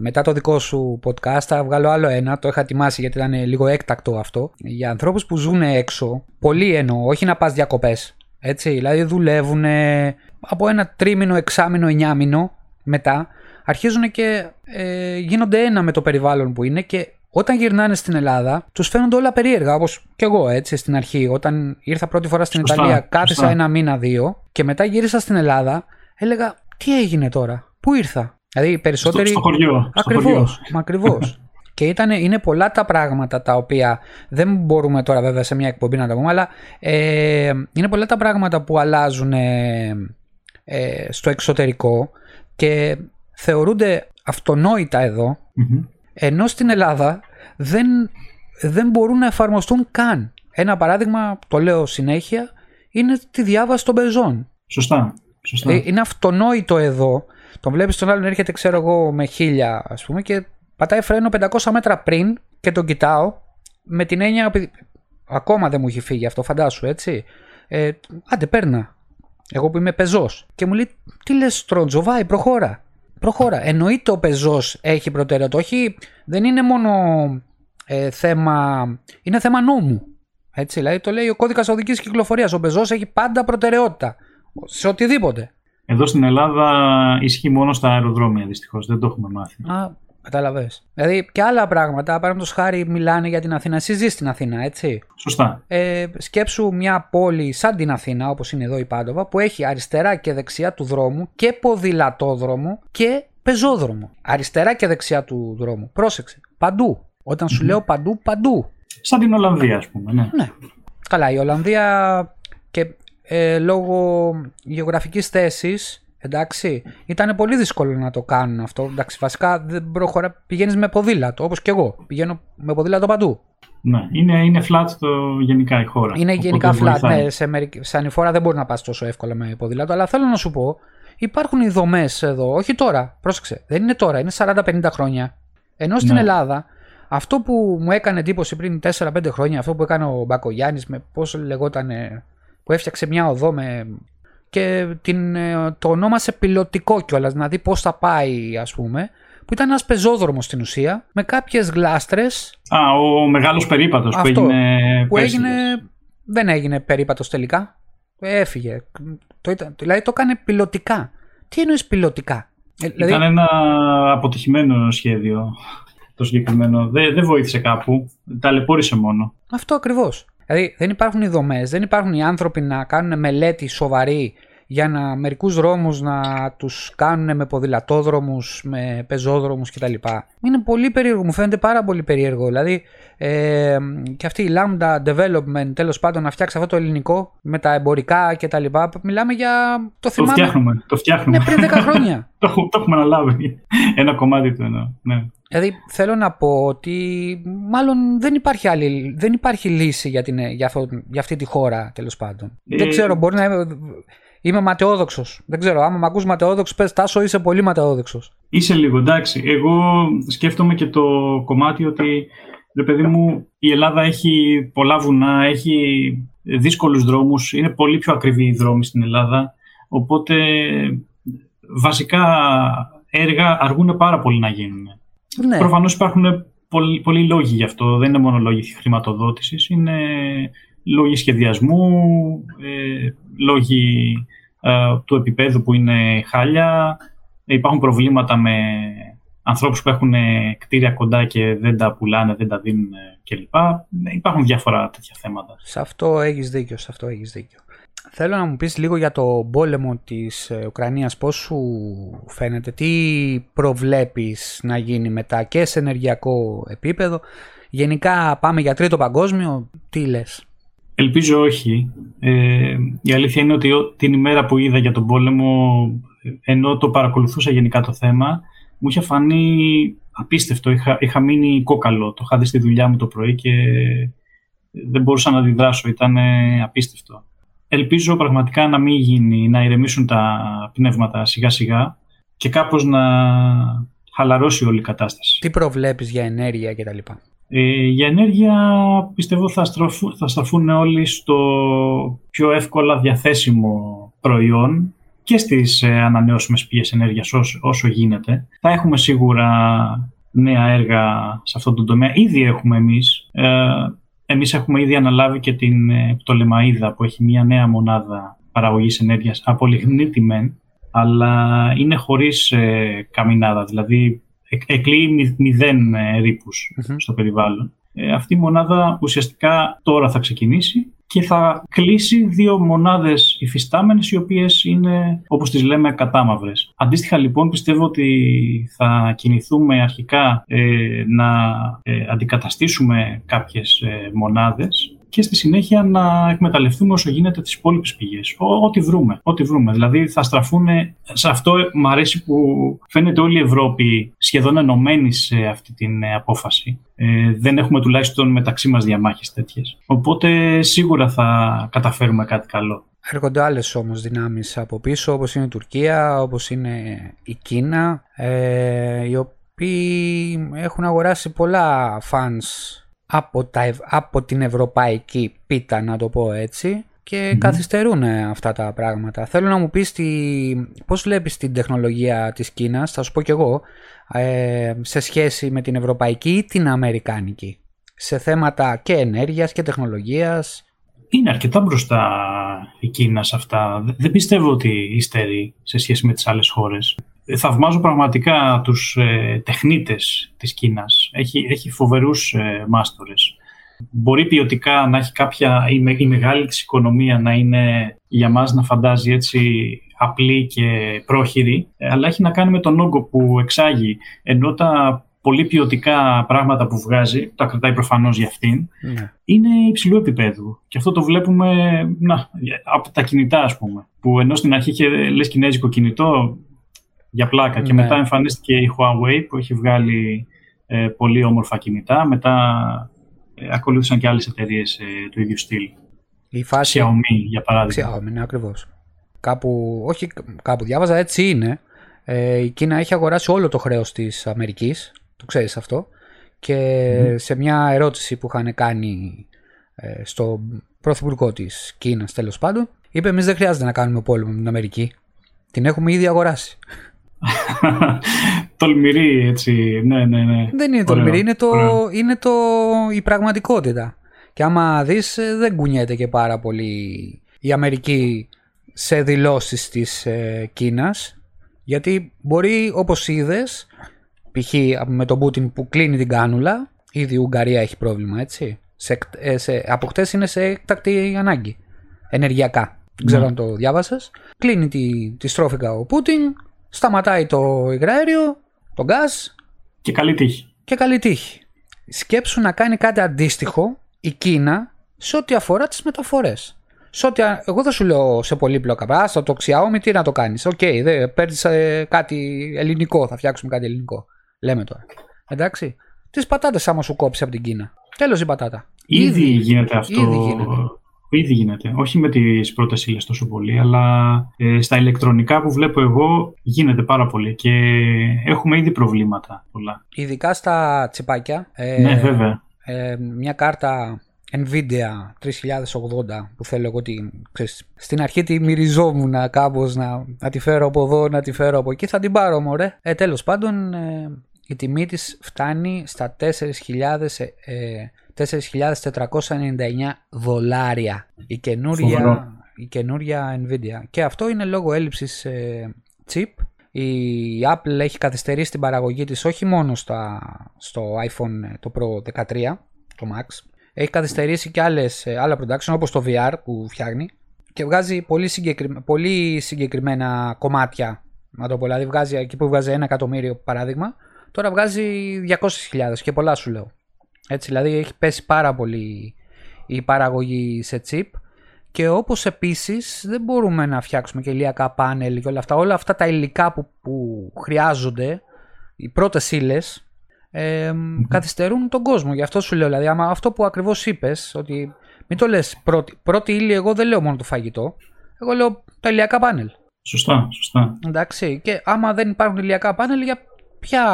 Μετά το δικό σου podcast θα βγάλω άλλο ένα, το είχα ετοιμάσει γιατί ήταν λίγο έκτακτο αυτό. Για ανθρώπους που ζουν έξω, πολύ εννοώ, όχι να πας διακοπές, έτσι, δηλαδή δουλεύουν από 1 τρίμηνο, 6μηνο, 9μηνο μετά, αρχίζουν και γίνονται ένα με το περιβάλλον που είναι και όταν γυρνάνε στην Ελλάδα τους φαίνονται όλα περίεργα, όπως και εγώ έτσι στην αρχή. Όταν ήρθα πρώτη φορά στην Ιταλία κάθισα 1 μήνα, 2 και μετά γύρισα στην Ελλάδα, έλεγα τι έγινε τώρα, πού ήρθα. Δηλαδή οι περισσότεροι... Στο χωριό. Ακριβώς, ακριβώς. Και είναι πολλά τα πράγματα τα οποία δεν μπορούμε τώρα βέβαια σε μια εκπομπή να τα πούμε, αλλά είναι πολλά τα πράγματα που αλλάζουν στο εξωτερικό και θεωρούνται αυτονόητα εδώ, mm-hmm. ενώ στην Ελλάδα δεν μπορούν να εφαρμοστούν καν. Ένα παράδειγμα, το λέω συνέχεια, είναι τη διάβαση των πεζών. Σωστά. Σωστά. Είναι αυτονόητο εδώ. Τον βλέπεις τον άλλον έρχεται, ξέρω εγώ, με 1000 ας πούμε και πατάει φρένο 500 μέτρα πριν και τον κοιτάω με την έννοια ότι ακόμα δεν μου έχει φύγει αυτό, φαντάσου, έτσι. Άντε παίρνα, εγώ που είμαι πεζός, και μου λέει τι λες τρόντζο, βάει, προχώρα. Εννοείται ο πεζός έχει προτεραιότητα, όχι, δεν είναι μόνο θέμα, είναι θέμα νόμου, έτσι, δηλαδή το λέει ο κώδικας οδικής κυκλοφορίας, ο πεζός έχει πάντα προτεραιότητα σε οτιδήποτε. Εδώ στην Ελλάδα ισχύει μόνο στα αεροδρόμια, δυστυχώς. Δεν το έχουμε μάθει. Α, καταλαβαίνεις. Δηλαδή και άλλα πράγματα. Παραδείγματος χάρη, μιλάνε για την Αθήνα. Εσύ ζεις στην Αθήνα, έτσι. Σωστά. Σκέψου μια πόλη σαν την Αθήνα, όπως είναι εδώ η Πάντοβα, που έχει αριστερά και δεξιά του δρόμου και ποδηλατόδρομο και πεζόδρομο. Αριστερά και δεξιά του δρόμου. Πρόσεξε. Παντού. Όταν σου λέω παντού, παντού. Σαν την Ολλανδία, ας πούμε. Ναι. Ναι. Καλά, η Ολλανδία. Και... λόγω γεωγραφικής θέσης, εντάξει, ήταν πολύ δύσκολο να το κάνουν αυτό. Εντάξει, βασικά δεν προχωρά, πηγαίνεις με ποδήλατο, όπως και εγώ. Πηγαίνω με ποδήλατο παντού. Ναι, είναι flat το γενικά η χώρα. Είναι γενικά flat. Ναι, σε ανηφόρα δεν μπορεί να πας τόσο εύκολα με ποδήλατο. Αλλά θέλω να σου πω, υπάρχουν οι δομές εδώ, όχι τώρα. Πρόσεξε, δεν είναι τώρα, είναι 40-50 χρόνια. Ενώ στην Ελλάδα. Αυτό που μου έκανε εντύπωση πριν 4-5 χρόνια, αυτό που έκανε ο Μπακογιάννης με πώς λεγότανε. Που έφτιαξε μια οδό και το ονόμασε πιλωτικό κιόλας, να δει πώς θα πάει, ας πούμε, που ήταν ένας πεζόδρομος στην ουσία, με κάποιες γλάστρες. Α, ο μεγάλος περίπατος που έγινε. Που έγινε, δεν έγινε περίπατος τελικά. Έφυγε. Δηλαδή το έκανε πιλωτικά. Τι εννοείς πιλωτικά? Ήταν ένα αποτυχημένο σχέδιο το συγκεκριμένο. Δεν βοήθησε κάπου. Ταλαιπώρησε μόνο. Αυτό ακριβώς. Δηλαδή δεν υπάρχουν οι δομές, δεν υπάρχουν οι άνθρωποι να κάνουν μελέτη σοβαρή για να μερικούς δρόμους να τους κάνουν με ποδηλατόδρομους, με πεζόδρομους κτλ. Είναι πολύ περίεργο, μου φαίνεται πάρα πολύ περίεργο. Δηλαδή και αυτή η Lambda Development, τέλος πάντων, να φτιάξει αυτό το ελληνικό με τα εμπορικά κτλ. Μιλάμε για το θυμάμαι. Το φτιάχνουμε. Ναι, πριν 10 χρόνια. το έχουμε αναλάβει. Ένα κομμάτι του εννοώ. Ναι. Δηλαδή θέλω να πω ότι μάλλον δεν υπάρχει λύση για αυτή τη χώρα, τέλος πάντων. Δεν ξέρω, μπορεί να είμαι ματαιόδοξος. Δεν ξέρω, άμα με ακούς ματαιόδοξος, πες Τάσο, είσαι πολύ ματαιόδοξος. Είσαι λίγο, εντάξει. Εγώ σκέφτομαι και το κομμάτι ότι, ρε παιδί μου, η Ελλάδα έχει πολλά βουνά, έχει δύσκολους δρόμους, είναι πολύ πιο ακριβή οι δρόμοι στην Ελλάδα, οπότε βασικά έργα αργούν πάρα πολύ να γίνουν. Ναι. Προφανώς υπάρχουν πολλοί λόγοι γι' αυτό. Δεν είναι μόνο λόγοι χρηματοδότησης, είναι λόγοι σχεδιασμού, λόγοι του επίπεδου που είναι χάλια. Υπάρχουν προβλήματα με ανθρώπους που έχουν κτίρια κοντά και δεν τα πουλάνε, δεν τα δίνουν κλπ. Υπάρχουν διάφορα τέτοια θέματα. Σε αυτό έχεις δίκιο. Θέλω να μου πεις λίγο για το πόλεμο της Ουκρανίας, πώς σου φαίνεται, τι προβλέπεις να γίνει μετά και σε ενεργειακό επίπεδο, γενικά πάμε για 3ο παγκόσμιο, τι λες? Ελπίζω όχι. Η αλήθεια είναι ότι την ημέρα που είδα για τον πόλεμο, ενώ το παρακολουθούσα γενικά το θέμα, μου είχε φανεί απίστευτο, είχα μείνει κόκαλο, το είχα δει στη δουλειά μου το πρωί και δεν μπορούσα να αντιδράσω, ήταν απίστευτο. ελπίζω πραγματικά να μην γίνει, να ηρεμήσουν τα πνεύματα σιγά σιγά και κάπως να χαλαρώσει όλη η κατάσταση. Τι προβλέπεις για ενέργεια κτλ.? Για ενέργεια πιστεύω θα στραφούν όλοι στο πιο εύκολα διαθέσιμο προϊόν και στις ανανεώσιμες πηγές ενέργειας όσο γίνεται. Θα έχουμε σίγουρα νέα έργα σε αυτόν τον τομέα. Ήδη έχουμε εμείς. Εμείς έχουμε ήδη αναλάβει και την Πτολεμαΐδα που έχει μια νέα μονάδα παραγωγής ενέργειας από λιγνίτη μεν, αλλά είναι χωρίς καμινάδα, δηλαδή εκλείει 0 ρήπους στο περιβάλλον. Αυτή η μονάδα ουσιαστικά τώρα θα ξεκινήσει και θα κλείσει 2 μονάδες υφιστάμενες, οι οποίες είναι, όπως τις λέμε, κατάμαυρες. Αντίστοιχα λοιπόν πιστεύω ότι θα κινηθούμε αρχικά να αντικαταστήσουμε κάποιες μονάδες και στη συνέχεια να εκμεταλλευτούμε όσο γίνεται τις υπόλοιπες πηγές. Ό,τι βρούμε. Δηλαδή θα στραφούν, σε αυτό μου αρέσει που φαίνεται όλη η Ευρώπη σχεδόν ενωμένη σε αυτή την απόφαση. Δεν έχουμε τουλάχιστον μεταξύ μας διαμάχες τέτοιες. Οπότε σίγουρα θα καταφέρουμε κάτι καλό. Έρχονται άλλες όμως δυνάμεις από πίσω, όπως είναι η Τουρκία, όπως είναι η Κίνα, οι οποίοι έχουν αγοράσει πολλά fans από την ευρωπαϊκή πίτα, να το πω έτσι, και καθυστερούν αυτά τα πράγματα. Θέλω να μου πεις πώς βλέπεις την τεχνολογία της Κίνας, θα σου πω κι εγώ, σε σχέση με την ευρωπαϊκή ή την αμερικάνικη, σε θέματα και ενέργειας και τεχνολογίας. Είναι αρκετά μπροστά η Κίνα σε αυτά. Δεν πιστεύω ότι υστερεί σε σχέση με τις άλλες χώρες. Θαυμάζω πραγματικά τους τεχνίτες της Κίνας. Έχει φοβερούς μάστορες. Μπορεί ποιοτικά να έχει κάποια η μεγάλη της οικονομία να είναι για μας να φαντάζει έτσι απλή και πρόχειρη, αλλά έχει να κάνει με τον όγκο που εξάγει, ενώ τα πολύ ποιοτικά πράγματα που βγάζει, τα κρατάει προφανώς για αυτήν, είναι υψηλού επίπεδου. Και αυτό το βλέπουμε από τα κινητά, ας πούμε, που ενώ στην αρχή λες κινέζικο κινητό, για πλάκα. Και μετά εμφανίστηκε η Huawei που έχει βγάλει πολύ όμορφα κινητά. Μετά ακολούθησαν και άλλες εταιρείες του ίδιου στυλ. Η φάση... Xiaomi, για παράδειγμα. Xiaomi, ναι, ακριβώς. Κάπου διάβαζα, έτσι είναι. Η Κίνα έχει αγοράσει όλο το χρέος της Αμερικής. Το ξέρεις αυτό. Και σε μια ερώτηση που είχαν κάνει στο πρωθυπουργό της Κίνας, τέλος πάντων, είπε: εμείς δεν χρειάζεται να κάνουμε πόλεμο με την Αμερική. Την έχουμε ήδη αγοράσει. Τολμηρή, έτσι. Ναι. Δεν είναι τολμηρή, είναι η πραγματικότητα. Και άμα δεις, δεν κουνιέται και πάρα πολύ η Αμερική σε δηλώσεις της Κίνας. Γιατί μπορεί, όπως είδες, π.χ. με τον Πούτιν που κλείνει την κάνουλα, ήδη η Ουγγαρία έχει πρόβλημα, έτσι. Από χτες είναι σε έκτακτη ανάγκη ενεργειακά. Δεν ξέρω αν το διάβασες. Κλείνει τη στρόφιγγα ο Πούτιν, σταματάει το υγραέριο, τον γκάζ. Και καλή τύχη. Σκέψου να κάνει κάτι αντίστοιχο η Κίνα σε ό,τι αφορά τις μεταφορές. Εγώ δεν σου λέω σε πολύπλοκα πράγματα. Το Xiaomi τι να το κάνεις. Παίρνεις κάτι ελληνικό, θα φτιάξουμε κάτι ελληνικό. Λέμε τώρα. Εντάξει. Τις πατάτες άμα σου κόψει από την Κίνα. Τέλος η πατάτα. Ήδη γίνεται αυτό. Ήδη γίνεται. Όχι με τις πρώτες ύλες τόσο πολύ, αλλά στα ηλεκτρονικά που βλέπω εγώ γίνεται πάρα πολύ και έχουμε ήδη προβλήματα πολλά. Ειδικά στα τσιπάκια. Ναι, βέβαια. Μια κάρτα Nvidia 3080 που θέλω εγώ, στην αρχή τη μυριζόμουν κάπως να τη φέρω από εδώ, να τη φέρω από εκεί. Θα την πάρω, μωρέ. Τέλος πάντων, η τιμή της φτάνει στα $4,499 η καινούρια Nvidia. Και αυτό είναι λόγω έλλειψης chip. Η Apple έχει καθυστερήσει την παραγωγή της όχι μόνο στο iPhone το Pro 13, το Max. Έχει καθυστερήσει και άλλα production, όπως το VR που φτιάχνει. Και βγάζει πολύ συγκεκριμένα κομμάτια. Να το πω, δηλαδή βγάζει, εκεί που βγάζει 1 εκατομμύριο παράδειγμα, τώρα βγάζει 200.000 και πολλά σου λέω. Έτσι, δηλαδή έχει πέσει πάρα πολύ η παραγωγή σε chip. Και όπως επίσης δεν μπορούμε να φτιάξουμε και ηλιακά πάνελ και όλα αυτά τα υλικά που χρειάζονται, οι πρώτες ύλες, καθυστερούν τον κόσμο. Γι' αυτό σου λέω, δηλαδή, άμα αυτό που ακριβώς είπες, ότι Μην το λες πρώτη ύλη, εγώ δεν λέω μόνο το φαγητό. Εγώ λέω τα ηλιακά πάνελ. Σωστά, σωστά. Εντάξει, και άμα δεν υπάρχουν ηλιακά πάνελ, για ποια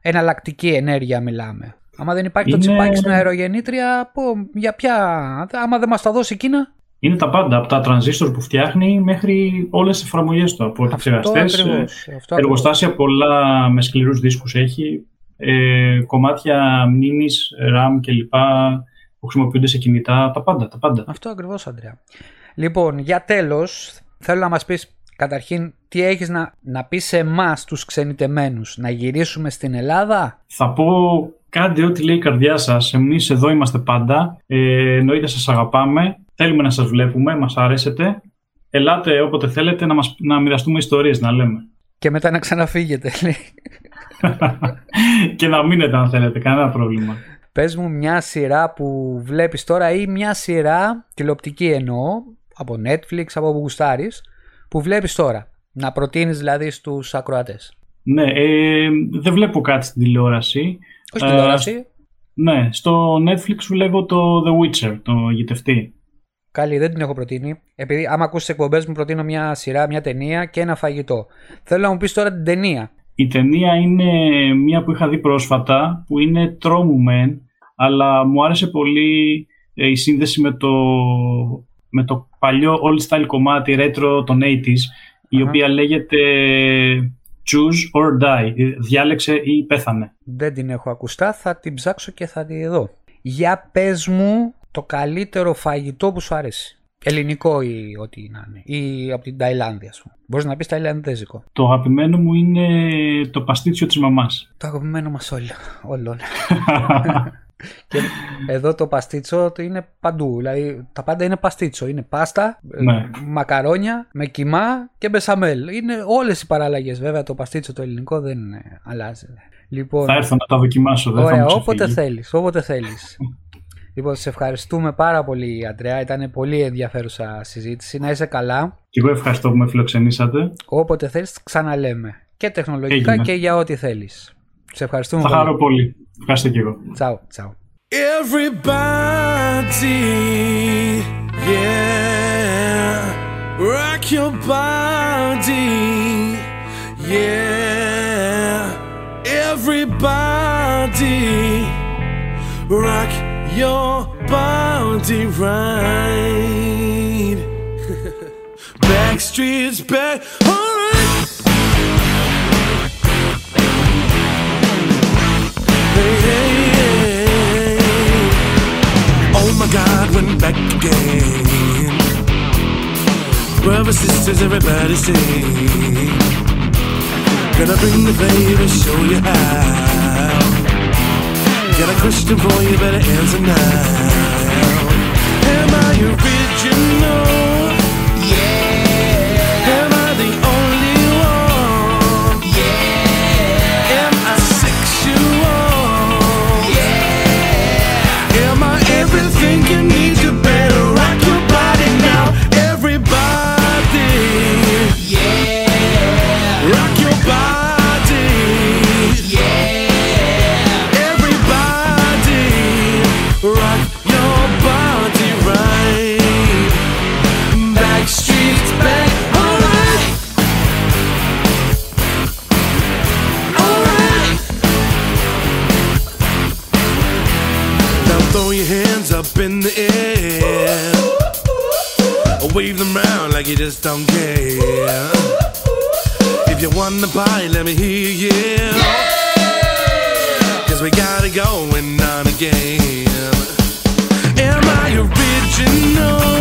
εναλλακτική ενέργεια μιλάμε? Άμα δεν υπάρχει το τσιπάκι στην αερογεννήτρια, για ποια? Άμα δεν μας τα δώσει η Κίνα. Είναι τα πάντα, από τα τρανζίστορ που φτιάχνει μέχρι όλες τις εφαρμογές του, από επεξεργαστές, εργοστάσια πολλά με σκληρούς δίσκους έχει, κομμάτια μνήμης, RAM κλπ. Που χρησιμοποιούνται σε κινητά, τα πάντα, τα πάντα. Αυτό ακριβώς, Αντρέα. Λοιπόν, για τέλος, θέλω να μας πεις καταρχήν τι έχεις να πεις σε εμάς τους ξενιτεμένους, να γυρίσουμε στην Ελλάδα. Θα πω, κάντε ό,τι λέει η καρδιά σας, εμείς εδώ είμαστε πάντα, εννοείται σας αγαπάμε, θέλουμε να σας βλέπουμε, μας αρέσετε, ελάτε όποτε θέλετε να μοιραστούμε ιστορίες, να λέμε. Και μετά να ξαναφύγετε, λέει. Και να μείνετε αν θέλετε, κανένα πρόβλημα. Πες μου μια σειρά που βλέπεις τώρα ή μια σειρά, τηλεοπτική εννοώ, από Netflix, από όπου γουστάρεις, που βλέπεις τώρα. Να προτείνεις δηλαδή στους ακροατές. Ναι, δεν βλέπω κάτι στην τηλεόραση. Όχι τηλεόραση. Ναι, στο Netflix βλέπω το The Witcher, το γητευτή. Καλή, δεν την έχω προτείνει. Επειδή άμα ακούσεις εκπομπές μου προτείνω μια σειρά, μια ταινία και ένα φαγητό. Θέλω να μου πεις τώρα την ταινία. Η ταινία είναι μία που είχα δει πρόσφατα, που είναι τρόμου μεν, αλλά μου άρεσε πολύ η σύνδεση με το παλιό old style κομμάτι, retro των 80s, η οποία λέγεται Choose or Die, διάλεξε ή πέθανε. Δεν την έχω ακουστά, θα την ψάξω και θα τη δω. Για πες μου το καλύτερο φαγητό που σου αρέσει. Ελληνικό ή ό,τι να είναι, ή από την Ταϊλάνδη, ας πούμε. Μπορείς να πεις ταϊλανδέζικο. Το αγαπημένο μου είναι το παστίτσιο της μαμάς. Το αγαπημένο μας όλων. Και εδώ το παστίτσιο είναι παντού. Δηλαδή τα πάντα είναι παστίτσιο. Είναι πάστα, ναι, μακαρόνια με κιμά και μπεσαμέλ. Είναι όλες οι παραλλαγές. Βέβαια το παστίτσιο το ελληνικό δεν αλλάζει. Λοιπόν, θα έρθω να τα δοκιμάσω. Ωραία, όποτε θέλεις. Όποτε θέλεις. Λοιπόν, σε ευχαριστούμε πάρα πολύ, Αντρέα. Ήταν πολύ ενδιαφέρουσα συζήτηση. Να είσαι καλά. Και εγώ ευχαριστώ που με φιλοξενήσατε. Όποτε θέλεις, ξαναλέμε. Και τεχνολογικά και για ό,τι θέλεις. Σε ευχαριστούμε. Θα χαρώ πολύ. Ευχαριστώ και εγώ. Τσάου, τσάου. Everybody, yeah. Rock your body, yeah. Everybody, rock your body right. Back streets back, alright. Hey, hey, hey. Oh my God, went back again. Brothers, sisters, everybody sing. Gonna bring the baby, show you how. Got a question for you, better answer now. Am I original? Yeah. Am I the only one? Yeah. Am I sexual? Yeah. Am I everything you need? You better rock your body now, everybody. Yeah. Rock your body. Yeah. In the air, wave them round like you just don't care. If you want the party, let me hear you, yeah. Cause we got it going on again. Am I original?